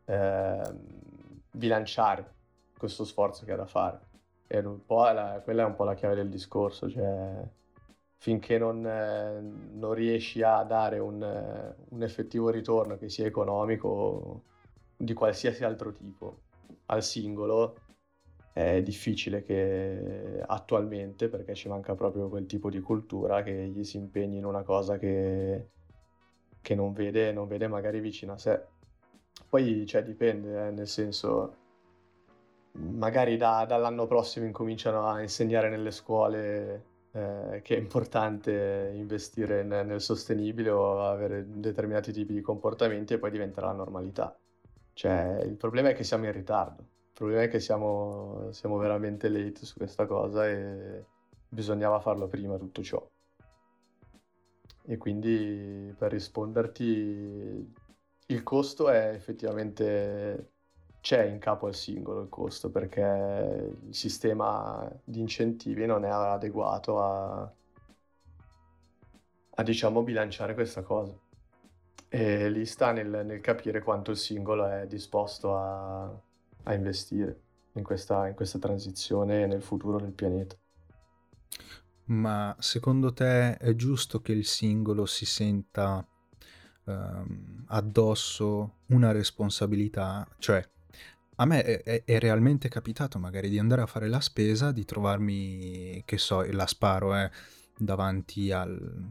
bilanciare questo sforzo che ha da fare, e quella è un po' la chiave del discorso, cioè finché non riesci a dare un effettivo ritorno che sia economico o di qualsiasi altro tipo al singolo è difficile che attualmente, perché ci manca proprio quel tipo di cultura che gli si impegni in una cosa che non vede magari vicino a sé. Poi cioè dipende, nel senso magari dall'anno prossimo incominciano a insegnare nelle scuole che è importante investire nel sostenibile o avere determinati tipi di comportamenti, e poi diventerà la normalità. Cioè il problema è che siamo in ritardo, il problema è che siamo veramente late su questa cosa e bisognava farlo prima tutto ciò. E quindi per risponderti, il costo è effettivamente... c'è in capo al singolo il costo, perché il sistema di incentivi non è adeguato a diciamo bilanciare questa cosa, e lì sta nel capire quanto il singolo è disposto a investire in questa transizione e nel futuro del pianeta. Ma secondo te è giusto che il singolo si senta addosso una responsabilità? Cioè a me è realmente capitato magari di andare a fare la spesa, di trovarmi, che so, e la sparo davanti al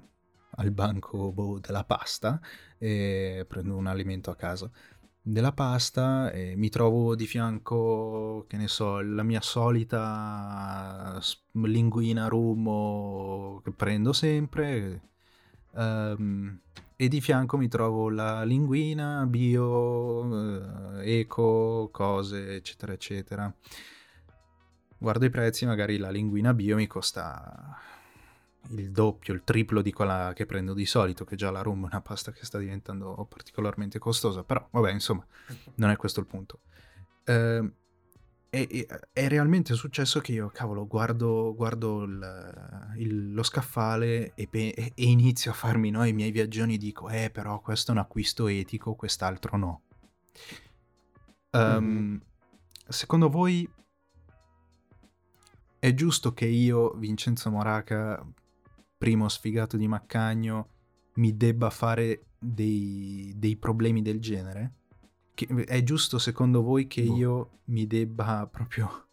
banco della pasta, e prendo un alimento a casa della pasta e mi trovo di fianco, che ne so, la mia solita linguina rum che prendo sempre, e di fianco mi trovo la linguina bio, eco, cose eccetera eccetera. Guardo i prezzi, magari la linguina bio mi costa il doppio, il triplo di quella che prendo di solito, che già la rum è una pasta che sta diventando particolarmente costosa, però vabbè, insomma, non è questo il punto. È realmente successo che io, cavolo, guardo lo scaffale e inizio a farmi i miei viaggioni, dico però questo è un acquisto etico, quest'altro no. Secondo voi è giusto che io, Vincenzo Moraca, primo sfigato di Maccagno, mi debba fare dei problemi del genere? È giusto secondo voi che io mi debba proprio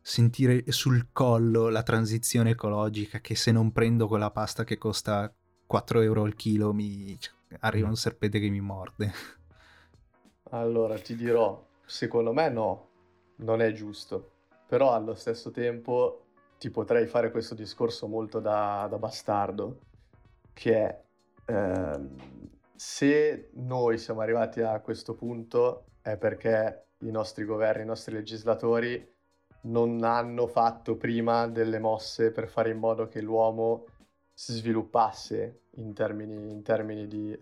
sentire sul collo la transizione ecologica, che se non prendo quella pasta che costa 4 euro al chilo arriva un serpente che mi morde? Allora ti dirò, secondo me no, non è giusto, però allo stesso tempo ti potrei fare questo discorso molto da bastardo, che è se noi siamo arrivati a questo punto è perché i nostri governi, i nostri legislatori non hanno fatto prima delle mosse per fare in modo che l'uomo si sviluppasse in termini di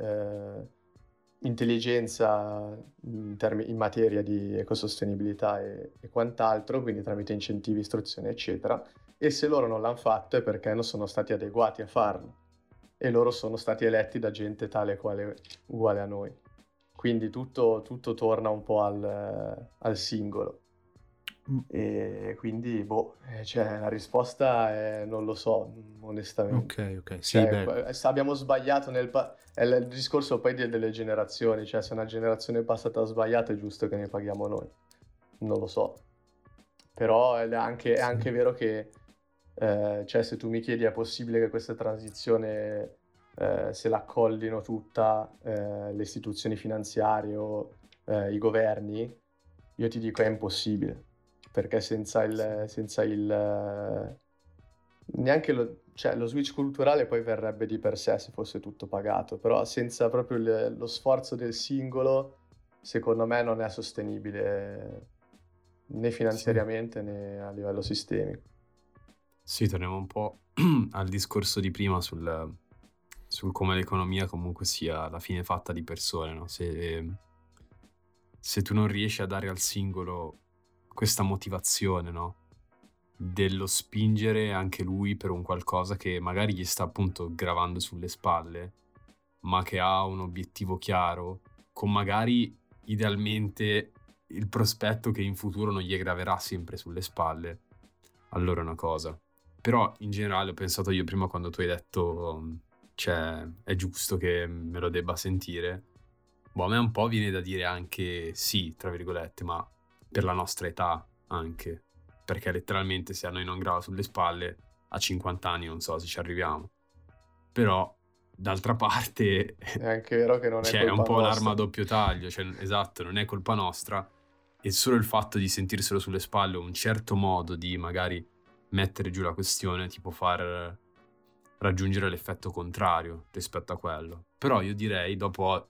intelligenza, in materia di ecosostenibilità e quant'altro, quindi tramite incentivi, istruzione, eccetera. E se loro non l'hanno fatto è perché non sono stati adeguati a farlo. E loro sono stati eletti da gente tale quale uguale a noi. Quindi tutto torna un po' al singolo. E quindi, la risposta è non lo so, onestamente. Ok, sì, abbiamo sbagliato è il discorso poi delle generazioni, cioè se una generazione passata ha sbagliato è giusto che ne paghiamo noi, non lo so. Però è anche vero che se tu mi chiedi è possibile che questa transizione se la accollino tutta le istituzioni finanziarie o i governi, io ti dico è impossibile. Perché senza lo switch culturale poi verrebbe di per sé se fosse tutto pagato, però senza proprio lo sforzo del singolo, secondo me non è sostenibile né finanziariamente né a livello sistemico. Sì, torniamo un po' al discorso di prima sul come l'economia comunque sia alla fine fatta di persone, no? Se tu non riesci a dare al singolo questa motivazione, no? Dello spingere anche lui per un qualcosa che magari gli sta appunto gravando sulle spalle, ma che ha un obiettivo chiaro, con magari idealmente il prospetto che in futuro non gli graverà sempre sulle spalle, allora è una cosa. Però in generale ho pensato io prima quando tu hai detto cioè è giusto che me lo debba sentire, a me un po' viene da dire anche sì, tra virgolette, ma per la nostra età anche, perché letteralmente se a noi non grava sulle spalle a 50 anni non so se ci arriviamo, però d'altra parte è anche vero che non è colpa un po' nostra. L'arma a doppio taglio, esatto, non è colpa nostra, e solo il fatto di sentirselo sulle spalle, un certo modo di magari mettere giù la questione tipo far raggiungere l'effetto contrario rispetto a quello. Però io direi dopo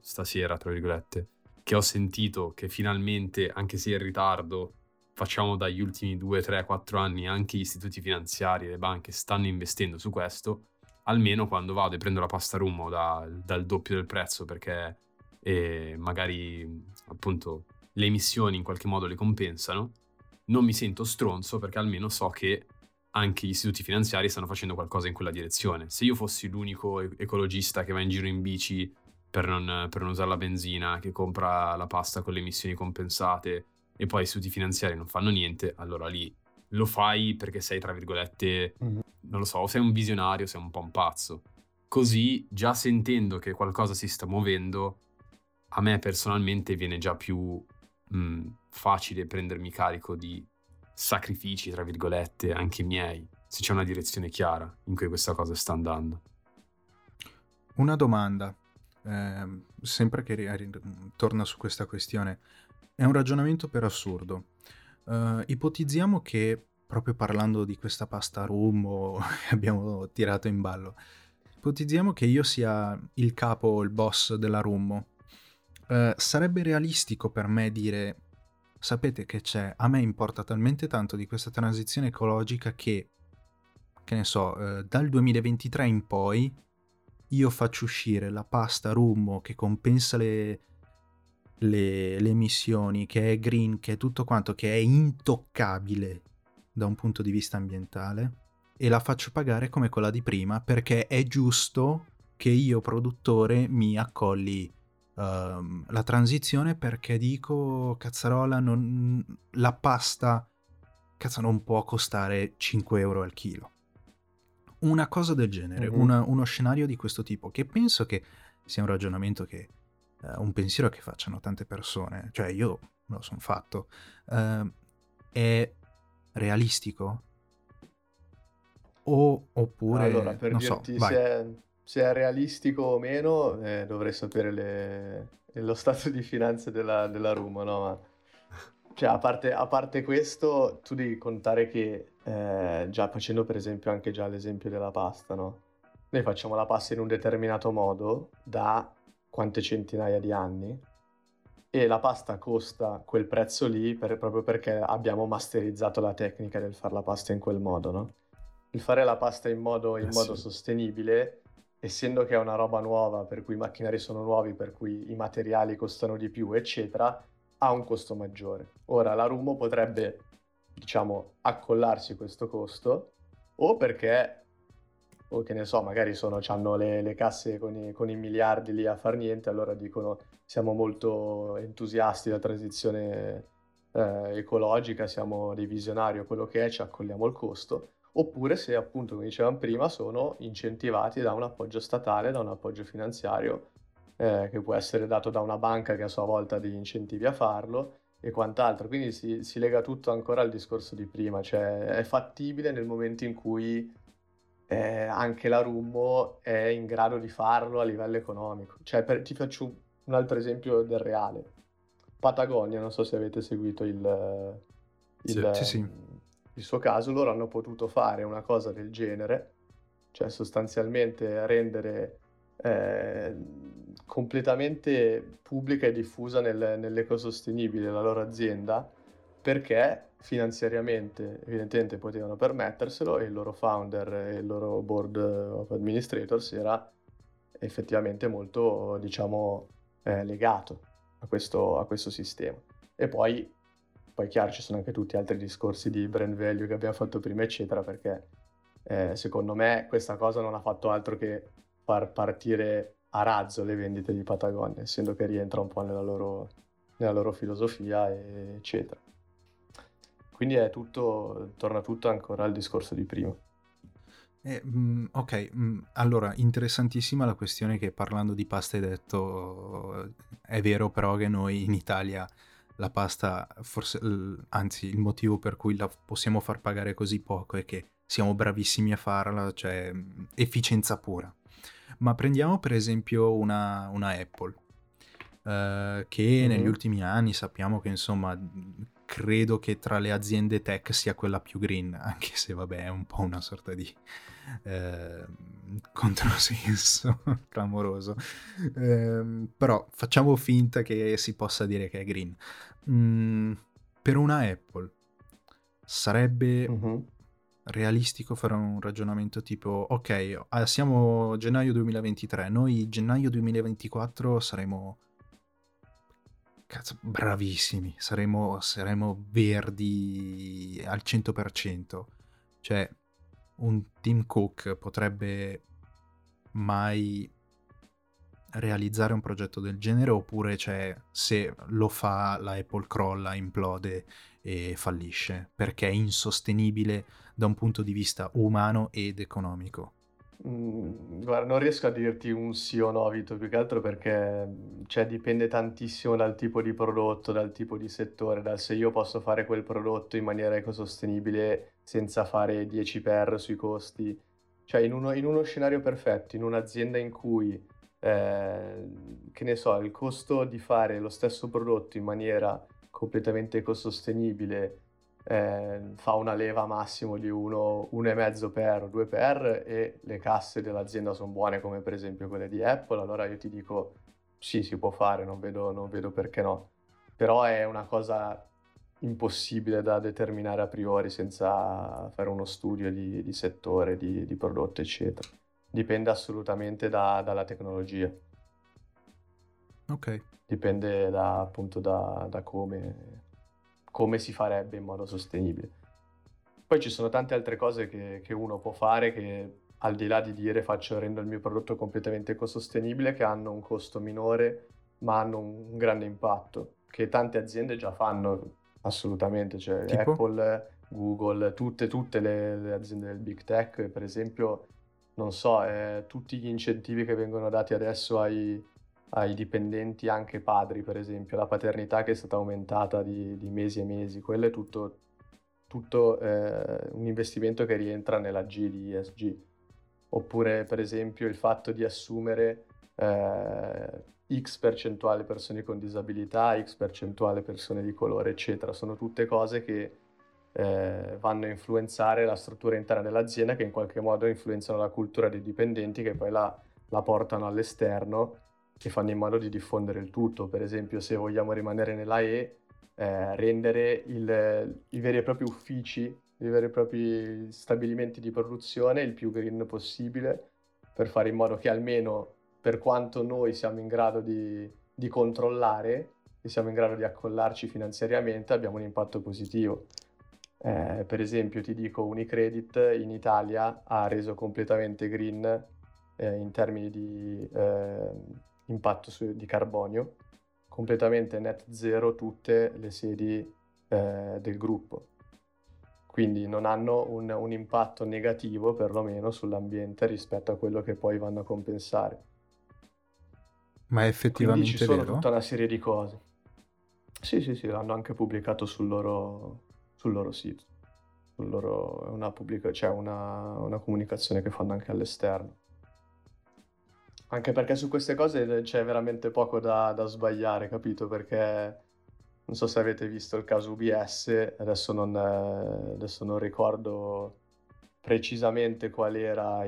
stasera, tra virgolette, che ho sentito che finalmente, anche se in ritardo, facciamo dagli ultimi 2, 3, 4 anni, anche gli istituti finanziari e le banche stanno investendo su questo, almeno quando vado e prendo la pasta rummo dal doppio del prezzo, perché magari appunto le emissioni in qualche modo le compensano, non mi sento stronzo perché almeno so che anche gli istituti finanziari stanno facendo qualcosa in quella direzione. Se io fossi l'unico ecologista che va in giro in bici per non usare la benzina, che compra la pasta con le emissioni compensate e poi gli istituti finanziari non fanno niente, allora lì lo fai perché sei, tra virgolette, non lo so, sei un visionario, sei un po' un pazzo. Così, già sentendo che qualcosa si sta muovendo, a me personalmente viene già più facile prendermi carico di sacrifici, tra virgolette, anche miei, se c'è una direzione chiara in cui questa cosa sta andando. Una domanda. Sempre che torna su questa questione, è un ragionamento per assurdo. Ipotizziamo che, proprio parlando di questa pasta rumbo abbiamo tirato in ballo, ipotizziamo che io sia il capo o il boss della rumbo. Sarebbe realistico per me dire, sapete che c'è, a me importa talmente tanto di questa transizione ecologica che ne so, dal 2023 in poi io faccio uscire la pasta rummo che compensa le emissioni, che è green, che è tutto quanto, che è intoccabile da un punto di vista ambientale, e la faccio pagare come quella di prima, perché è giusto che io produttore mi accolli la transizione, perché dico cazzarola, la pasta cazzo non può costare 5 euro al chilo. Una cosa del genere, uno scenario di questo tipo, che penso che sia un ragionamento che, un pensiero che facciano tante persone, cioè io me lo sono fatto, è realistico? Oppure, allora, per non dirti so, se è realistico o meno, dovrei sapere lo stato di finanza della Roma, no? Ma Cioè, a parte questo, tu devi contare che già facendo per esempio anche già l'esempio della pasta, no? Noi facciamo la pasta in un determinato modo da quante centinaia di anni e la pasta costa quel prezzo lì proprio perché abbiamo masterizzato la tecnica del fare la pasta in quel modo, no? Il fare la pasta in modo sostenibile, essendo che è una roba nuova, per cui i macchinari sono nuovi, per cui i materiali costano di più, eccetera, ha un costo maggiore. Ora, l'Arumo potrebbe, diciamo, accollarsi questo costo, o perché, o che ne so, magari hanno le casse con i miliardi lì a far niente, allora dicono siamo molto entusiasti della transizione ecologica, siamo dei visionari o quello che è, ci accolliamo il costo. Oppure se, appunto, come dicevamo prima, sono incentivati da un appoggio statale, da un appoggio finanziario, che può essere dato da una banca che a sua volta ha degli incentivi a farlo e quant'altro. Quindi si lega tutto ancora al discorso di prima, cioè è fattibile nel momento in cui anche l'Arumo è in grado di farlo a livello economico. Cioè, ti faccio un altro esempio del reale. Patagonia, non so se avete seguito il suo caso, loro hanno potuto fare una cosa del genere, cioè sostanzialmente rendere completamente pubblica e diffusa nell'ecosostenibile la loro azienda, perché finanziariamente evidentemente potevano permetterselo e il loro founder e il loro board of administrators era effettivamente molto, diciamo, legato a questo sistema. E poi chiaro, ci sono anche tutti altri discorsi di brand value che abbiamo fatto prima, eccetera, perché secondo me questa cosa non ha fatto altro che far partire a razzo le vendite di Patagonia, essendo che rientra un po' nella loro filosofia, eccetera. Quindi è tutto, torna tutto ancora al discorso di prima. Allora, interessantissima la questione che, parlando di pasta, hai detto, è vero però che noi in Italia la pasta, forse, anzi il motivo per cui la possiamo far pagare così poco è che siamo bravissimi a farla, cioè efficienza pura. Ma prendiamo per esempio una Apple, che negli ultimi anni sappiamo che, insomma, credo che tra le aziende tech sia quella più green, anche se vabbè è un po' una sorta di controsenso clamoroso, però facciamo finta che si possa dire che è green. Per una Apple sarebbe realistico fare un ragionamento tipo, ok, siamo gennaio 2023, noi gennaio 2024 saremo, cazzo, bravissimi, saremo verdi al 100%. Cioè, un Tim Cook potrebbe mai realizzare un progetto del genere? Oppure, cioè, se lo fa, la Apple crolla, implode e fallisce perché è insostenibile da un punto di vista umano ed economico? Guarda, non riesco a dirti un sì o no, Vito, più che altro perché, cioè, dipende tantissimo dal tipo di prodotto, dal tipo di settore, dal se io posso fare quel prodotto in maniera ecosostenibile senza fare 10 per sui costi. Cioè, in uno scenario perfetto, in un'azienda in cui che ne so, il costo di fare lo stesso prodotto in maniera completamente ecosostenibile fa una leva massimo di 1,5 per o 2 per, e le casse dell'azienda sono buone, come per esempio quelle di Apple, allora io ti dico sì, si può fare, non vedo perché no. Però è una cosa impossibile da determinare a priori senza fare uno studio di settore, di prodotto, eccetera. Dipende assolutamente dalla tecnologia. Ok. Dipende da come si farebbe in modo sostenibile. Poi ci sono tante altre cose che uno può fare, che al di là di dire rendo il mio prodotto completamente ecosostenibile, che hanno un costo minore ma hanno un grande impatto, che tante aziende già fanno assolutamente, cioè tipo? Apple, Google, tutte le aziende del Big Tech, per esempio, non so, tutti gli incentivi che vengono dati adesso ai dipendenti, anche padri per esempio, la paternità che è stata aumentata di mesi e mesi, quello è tutto un investimento che rientra nella G di ESG. Oppure per esempio il fatto di assumere X percentuale persone con disabilità, X percentuale persone di colore, eccetera. Sono tutte cose che vanno a influenzare la struttura interna dell'azienda, che in qualche modo influenzano la cultura dei dipendenti, che poi la portano all'esterno, che fanno in modo di diffondere il tutto. Per esempio, se vogliamo rimanere nella E, rendere i veri e propri uffici, i veri e propri stabilimenti di produzione il più green possibile, per fare in modo che almeno per quanto noi siamo in grado di controllare e siamo in grado di accollarci finanziariamente, abbiamo un impatto positivo. Per esempio, ti dico, Unicredit in Italia ha reso completamente green in termini di impatto di carbonio, completamente net zero tutte le sedi del gruppo. Quindi non hanno un impatto negativo, perlomeno, sull'ambiente rispetto a quello che poi vanno a compensare. Ma è effettivamente vero? Quindi ci sono tutta una serie di cose. Sì, l'hanno anche pubblicato sul loro sito. È una comunicazione che fanno anche all'esterno. Anche perché su queste cose c'è veramente poco da sbagliare, capito? Perché... non so se avete visto il caso UBS, adesso non ricordo precisamente qual era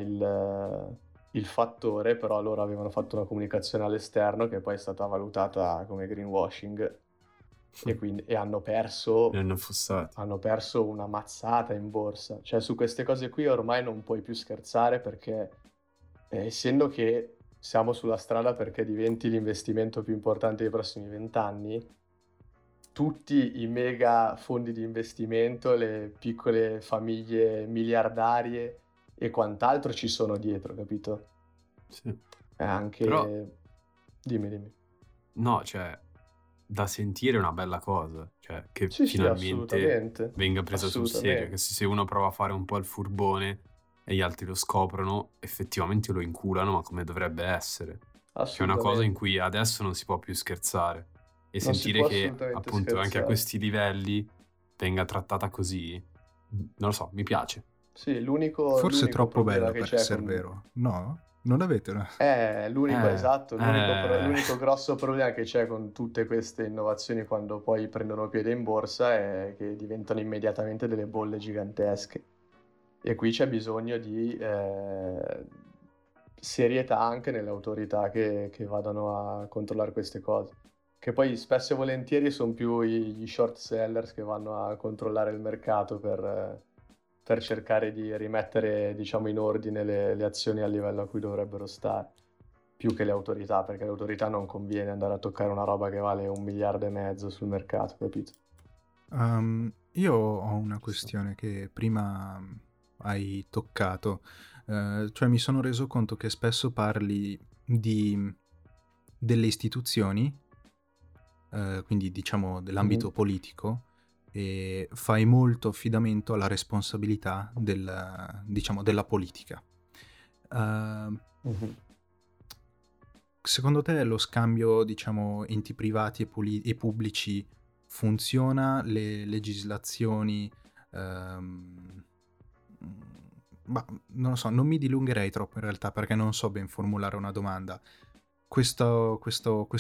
il fattore, però loro avevano fatto una comunicazione all'esterno che poi è stata valutata come greenwashing e quindi hanno perso una mazzata in borsa. Cioè, su queste cose qui ormai non puoi più scherzare, perché essendo che siamo sulla strada perché diventi l'investimento più importante dei prossimi 20 anni, tutti i mega fondi di investimento, le piccole famiglie miliardarie e quant'altro ci sono dietro, capito? Sì. Anche... però... Dimmi. No, cioè, da sentire è una bella cosa, cioè, che sì, finalmente sì, venga presa sul serio, che se uno prova a fare un po' il furbone e gli altri lo scoprono, effettivamente lo inculano, ma come dovrebbe essere. È una cosa in cui adesso non si può più scherzare. E non sentire che appunto scherzare. Anche a questi livelli venga trattata così, non lo so, mi piace. Sì, forse è troppo bello per essere vero, no? Non avete una... l'unico grosso problema che c'è con tutte queste innovazioni quando poi prendono piede in borsa è che diventano immediatamente delle bolle gigantesche, e qui c'è bisogno di serietà anche nelle autorità che vadano a controllare queste cose, che poi spesso e volentieri sono più gli short sellers che vanno a controllare il mercato per cercare di rimettere, diciamo, in ordine le azioni al livello a cui dovrebbero stare, più che le autorità, perché alle autorità non conviene andare a toccare una roba che vale 1,5 miliardi sul mercato, capito? Io ho una questione che prima hai toccato, cioè mi sono reso conto che spesso parli delle istituzioni, quindi diciamo dell'ambito politico, e fai molto affidamento alla responsabilità della politica. Secondo te lo scambio, diciamo, enti privati e pubblici funziona? Le legislazioni? Ma non lo so, non mi dilungherei troppo in realtà, perché non so ben formulare una domanda. Questo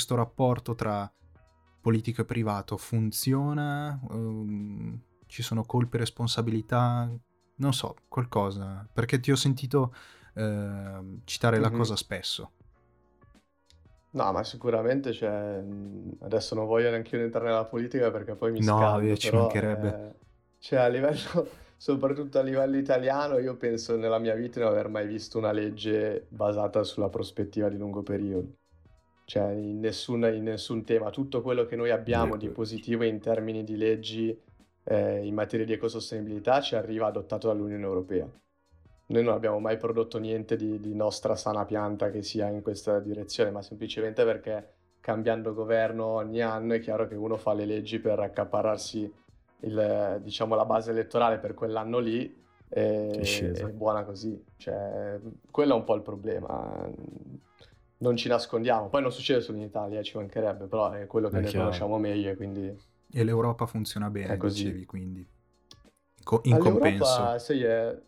rapporto tra politico e privato funziona? Ci sono colpi, responsabilità? Non so, qualcosa, perché ti ho sentito citare la cosa spesso. No, ma sicuramente, cioè, adesso non voglio neanche io entrare nella politica perché poi mi scaldo. No, ci mancherebbe. Cioè, a livello, soprattutto a livello italiano, io penso nella mia vita di non aver mai visto una legge basata sulla prospettiva di lungo periodo. Cioè, in nessun tema, tutto quello che noi abbiamo di positivo in termini di leggi in materia di ecosostenibilità ci arriva adottato dall'Unione Europea. Noi non abbiamo mai prodotto niente di nostra sana pianta che sia in questa direzione, ma semplicemente perché cambiando governo ogni anno è chiaro che uno fa le leggi per accaparrarsi la base elettorale per quell'anno lì, è buona così. Cioè, quello è un po' il problema. Non ci nascondiamo, poi non succede solo in Italia, ci mancherebbe, però è quello che conosciamo meglio, quindi... E l'Europa funziona bene, dicevi, quindi, in compenso. All'Europa,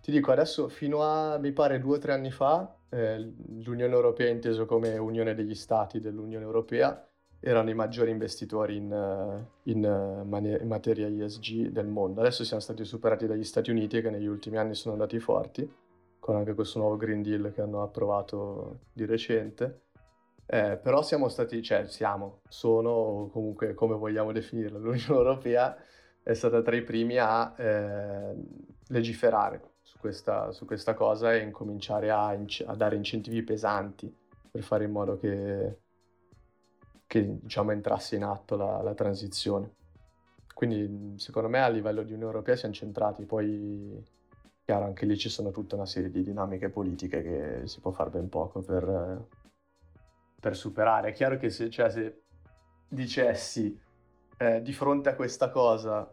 ti dico, adesso fino a, mi pare, 2 o 3 anni fa, l'Unione Europea, inteso come Unione degli Stati dell'Unione Europea, erano i maggiori investitori in materia ESG del mondo. Adesso siamo stati superati dagli Stati Uniti, che negli ultimi anni sono andati forti, con anche questo nuovo Green Deal che hanno approvato di recente. Però sono comunque, come vogliamo definirla, l'Unione Europea è stata tra i primi a legiferare su questa cosa e incominciare a dare incentivi pesanti per fare in modo che entrasse in atto la transizione. Quindi secondo me a livello di Unione Europea siamo centrati, poi chiaro anche lì ci sono tutta una serie di dinamiche politiche che si può fare ben poco per superare. È chiaro che se dicessi di fronte a questa cosa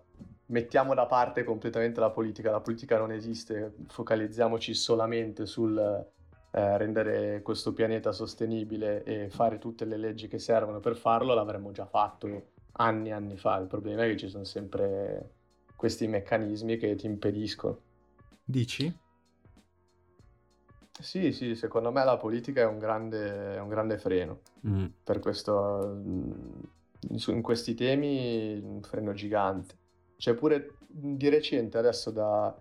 mettiamo da parte completamente la politica non esiste, focalizziamoci solamente sul rendere questo pianeta sostenibile e fare tutte le leggi che servono per farlo, l'avremmo già fatto anni e anni fa. Il problema è che ci sono sempre questi meccanismi che ti impediscono. Dici? Sì, secondo me la politica è un grande freno per questo, in questi temi un freno gigante. C'è pure di recente, adesso da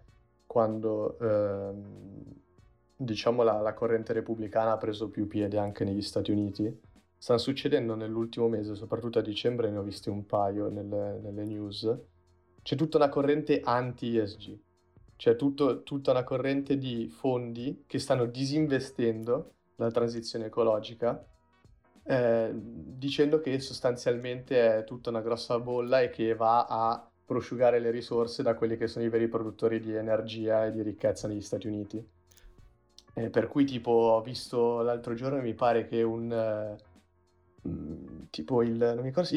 quando la corrente repubblicana ha preso più piede anche negli Stati Uniti, stanno succedendo nell'ultimo mese, soprattutto a dicembre ne ho visti un paio nelle news, c'è tutta una corrente anti-ESG, c'è tutta una corrente di fondi che stanno disinvestendo la transizione ecologica, dicendo che sostanzialmente è tutta una grossa bolla e che va a prosciugare le risorse da quelli che sono i veri produttori di energia e di ricchezza negli Stati Uniti. Per cui ho visto l'altro giorno, mi pare che il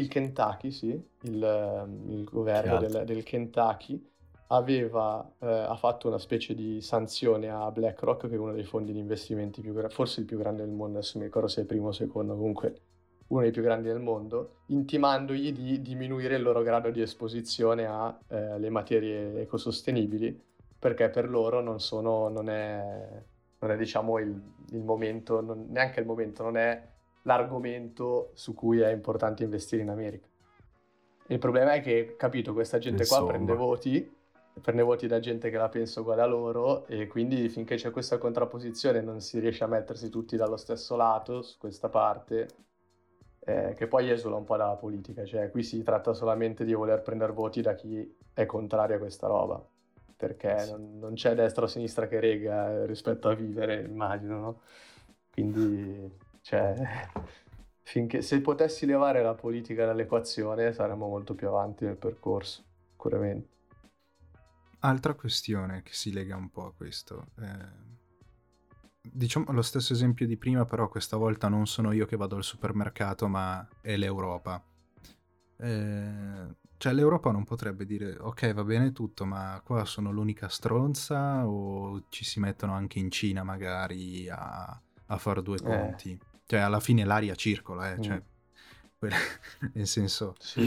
Kentucky, sì, il governo del Kentucky ha fatto una specie di sanzione a BlackRock, che è uno dei fondi di investimenti forse il più grande del mondo, adesso mi ricordo se è primo o secondo, comunque uno dei più grandi del mondo, intimandogli di diminuire il loro grado di esposizione alle materie ecosostenibili, perché per loro non è il momento, neanche il momento, non è l'argomento su cui è importante investire in America. Il problema è che, capito, questa gente qua prende voti da gente che la pensa uguale a loro, e quindi finché c'è questa contrapposizione non si riesce a mettersi tutti dallo stesso lato su questa parte, che poi esula un po' dalla politica. Cioè qui si tratta solamente di voler prendere voti da chi è contrario a questa roba, perché non c'è destra o sinistra che rega rispetto a vivere, immagino, no? Quindi, finché se potessi levare la politica dall'equazione saremmo molto più avanti nel percorso, sicuramente. Altra questione che si lega un po' a questo, diciamo lo stesso esempio di prima, però questa volta non sono io che vado al supermercato, ma è l'Europa. L'Europa non potrebbe dire ok, va bene tutto, ma qua sono l'unica stronza, o ci si mettono anche in Cina magari a far due conti. Alla fine l'aria circola, nel senso sì.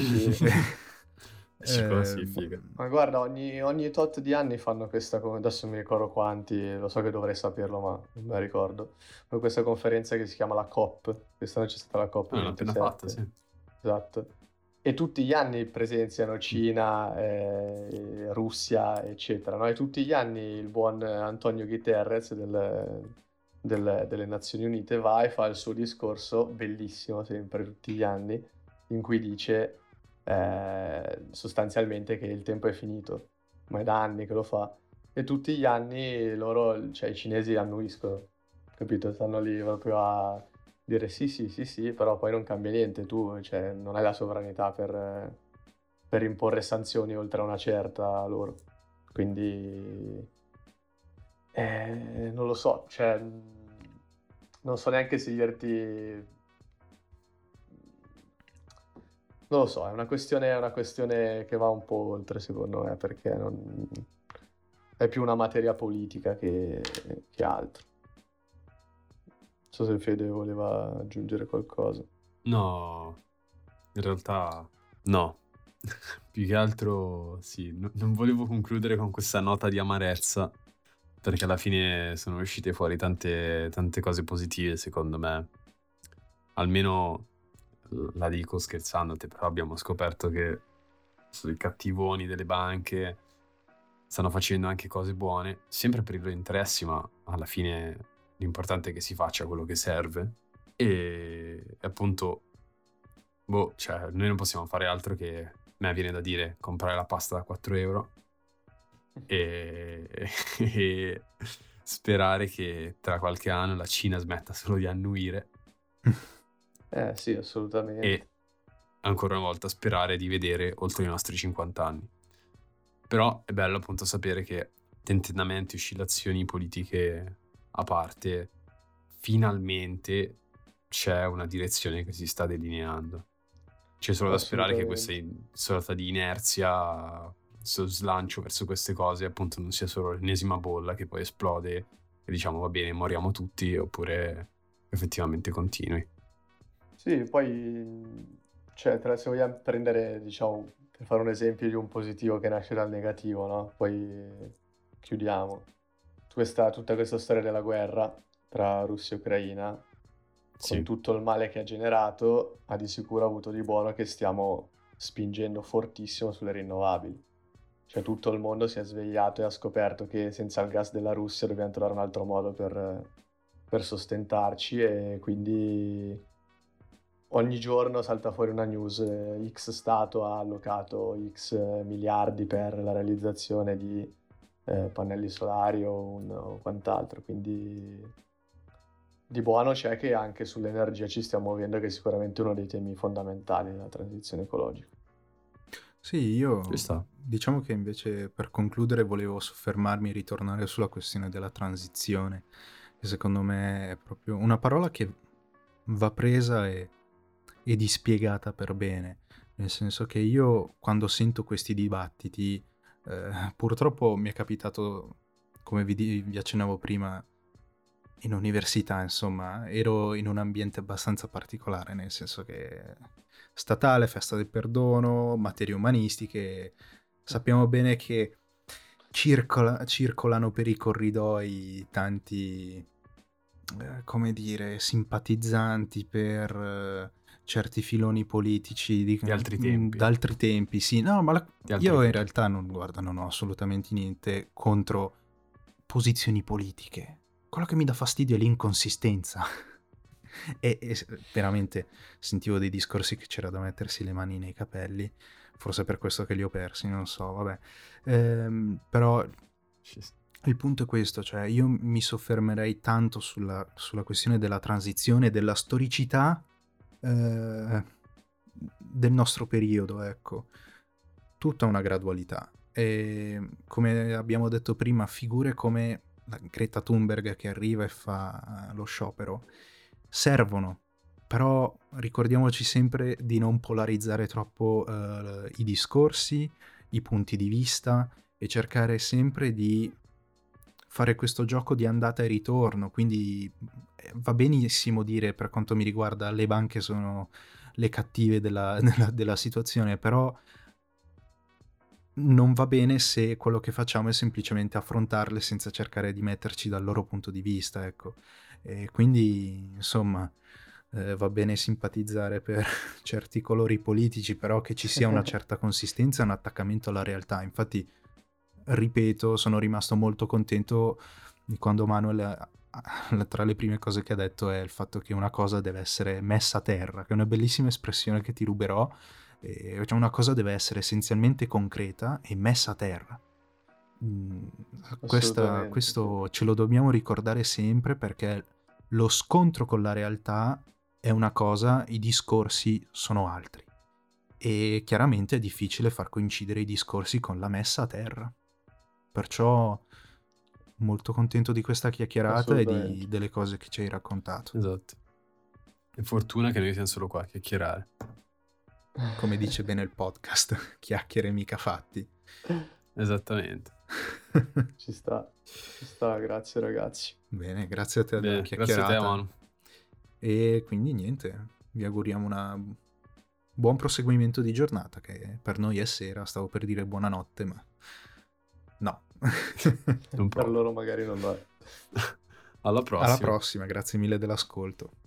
Figa. Ma guarda, ogni tot di anni fanno questa, adesso mi ricordo quanti, lo so che dovrei saperlo ma non me la ricordo, ma questa conferenza che si chiama la COP, quest'anno c'è stata la COP, l'hanno appena fatta, sì, esatto. E tutti gli anni presenziano Cina, Russia, eccetera, no? E tutti gli anni il buon Antonio Guterres delle Nazioni Unite va e fa il suo discorso, bellissimo sempre, tutti gli anni, in cui dice sostanzialmente che il tempo è finito, ma è da anni che lo fa. E tutti gli anni loro, i cinesi annuiscono, capito? Stanno lì proprio a dire sì, però poi non cambia niente, tu non hai la sovranità per imporre sanzioni oltre a una certa loro, quindi non lo so, non so neanche se dirti, non lo so, è una questione che va un po' oltre secondo me, perché non è più una materia politica che altro. Non so se Fede voleva aggiungere qualcosa. No, in realtà no. Più che altro non volevo concludere con questa nota di amarezza, perché alla fine sono uscite fuori tante cose positive, secondo me. Almeno la dico scherzandote, però abbiamo scoperto che i cattivoni delle banche stanno facendo anche cose buone, sempre per i loro interessi, ma alla fine l'importante è che si faccia quello che serve. E appunto, cioè, noi non possiamo fare altro che, a me viene da dire, comprare la pasta da 4 euro e sperare che tra qualche anno la Cina smetta solo di annuire. Sì, assolutamente. E ancora una volta sperare di vedere oltre i nostri 50 anni. Però è bello appunto sapere che tentennamenti, oscillazioni politiche a parte, finalmente c'è una direzione che si sta delineando. C'è solo da sperare che questa sorta di inerzia, questo slancio verso queste cose appunto non sia solo l'ennesima bolla che poi esplode e diciamo va bene, moriamo tutti, oppure effettivamente continui. Sì, poi cioè, se vogliamo prendere, diciamo, per fare un esempio di un positivo che nasce dal negativo, no? Poi chiudiamo tutta questa storia della guerra tra Russia e Ucraina, sì, con tutto il male che ha generato, ha di sicuro avuto di buono che stiamo spingendo fortissimo sulle rinnovabili. Cioè tutto il mondo si è svegliato e ha scoperto che senza il gas della Russia dobbiamo trovare un altro modo per sostentarci, e quindi ogni giorno salta fuori una news, X Stato ha allocato X miliardi per la realizzazione di pannelli solari o quant'altro, quindi di buono c'è che anche sull'energia ci stiamo muovendo, che è sicuramente uno dei temi fondamentali della transizione ecologica. Sì, io diciamo che invece per concludere volevo soffermarmi e ritornare sulla questione della transizione, che secondo me è proprio una parola che va presa e dispiegata per bene, nel senso che io quando sento questi dibattiti purtroppo mi è capitato, come vi accennavo prima, in università, insomma ero in un ambiente abbastanza particolare, nel senso che statale, festa del perdono, materie umanistiche, sappiamo bene che circolano per i corridoi tanti come dire simpatizzanti per certi filoni politici di altri tempi. D'altri tempi, sì. No, ma io in realtà non ho assolutamente niente contro posizioni politiche. Quello che mi dà fastidio è l'inconsistenza. e veramente sentivo dei discorsi che c'era da mettersi le mani nei capelli. Forse per questo che li ho persi, non so, vabbè. Però il punto è questo, cioè io mi soffermerei tanto sulla questione della transizione e della storicità del nostro periodo, ecco. Tutta una gradualità, e come abbiamo detto prima, figure come Greta Thunberg che arriva e fa lo sciopero servono, però ricordiamoci sempre di non polarizzare troppo i discorsi, i punti di vista, e cercare sempre di fare questo gioco di andata e ritorno. Quindi va benissimo dire, per quanto mi riguarda, le banche sono le cattive della situazione, però non va bene se quello che facciamo è semplicemente affrontarle senza cercare di metterci dal loro punto di vista, ecco. E quindi insomma va bene simpatizzare per certi colori politici, però che ci sia una certa consistenza, un attaccamento alla realtà. Infatti ripeto, sono rimasto molto contento di quando Manuel, tra le prime cose che ha detto, è il fatto che una cosa deve essere messa a terra, che è una bellissima espressione che ti ruberò, cioè una cosa deve essere essenzialmente concreta e messa a terra. Questo ce lo dobbiamo ricordare sempre, perché lo scontro con la realtà è una cosa, i discorsi sono altri, e chiaramente è difficile far coincidere i discorsi con la messa a terra. Perciò molto contento di questa chiacchierata e delle cose che ci hai raccontato. Esatto. E fortuna che noi siamo solo qua a chiacchierare. Come dice bene il podcast, chiacchiere mica fatti. Esattamente. Ci sta, grazie ragazzi. Bene, grazie a te della chiacchierata. Grazie a te, Manu. E quindi niente, vi auguriamo un buon proseguimento di giornata, che per noi è sera, stavo per dire buonanotte, ma no, per loro magari non lo è. Alla prossima, grazie mille dell'ascolto.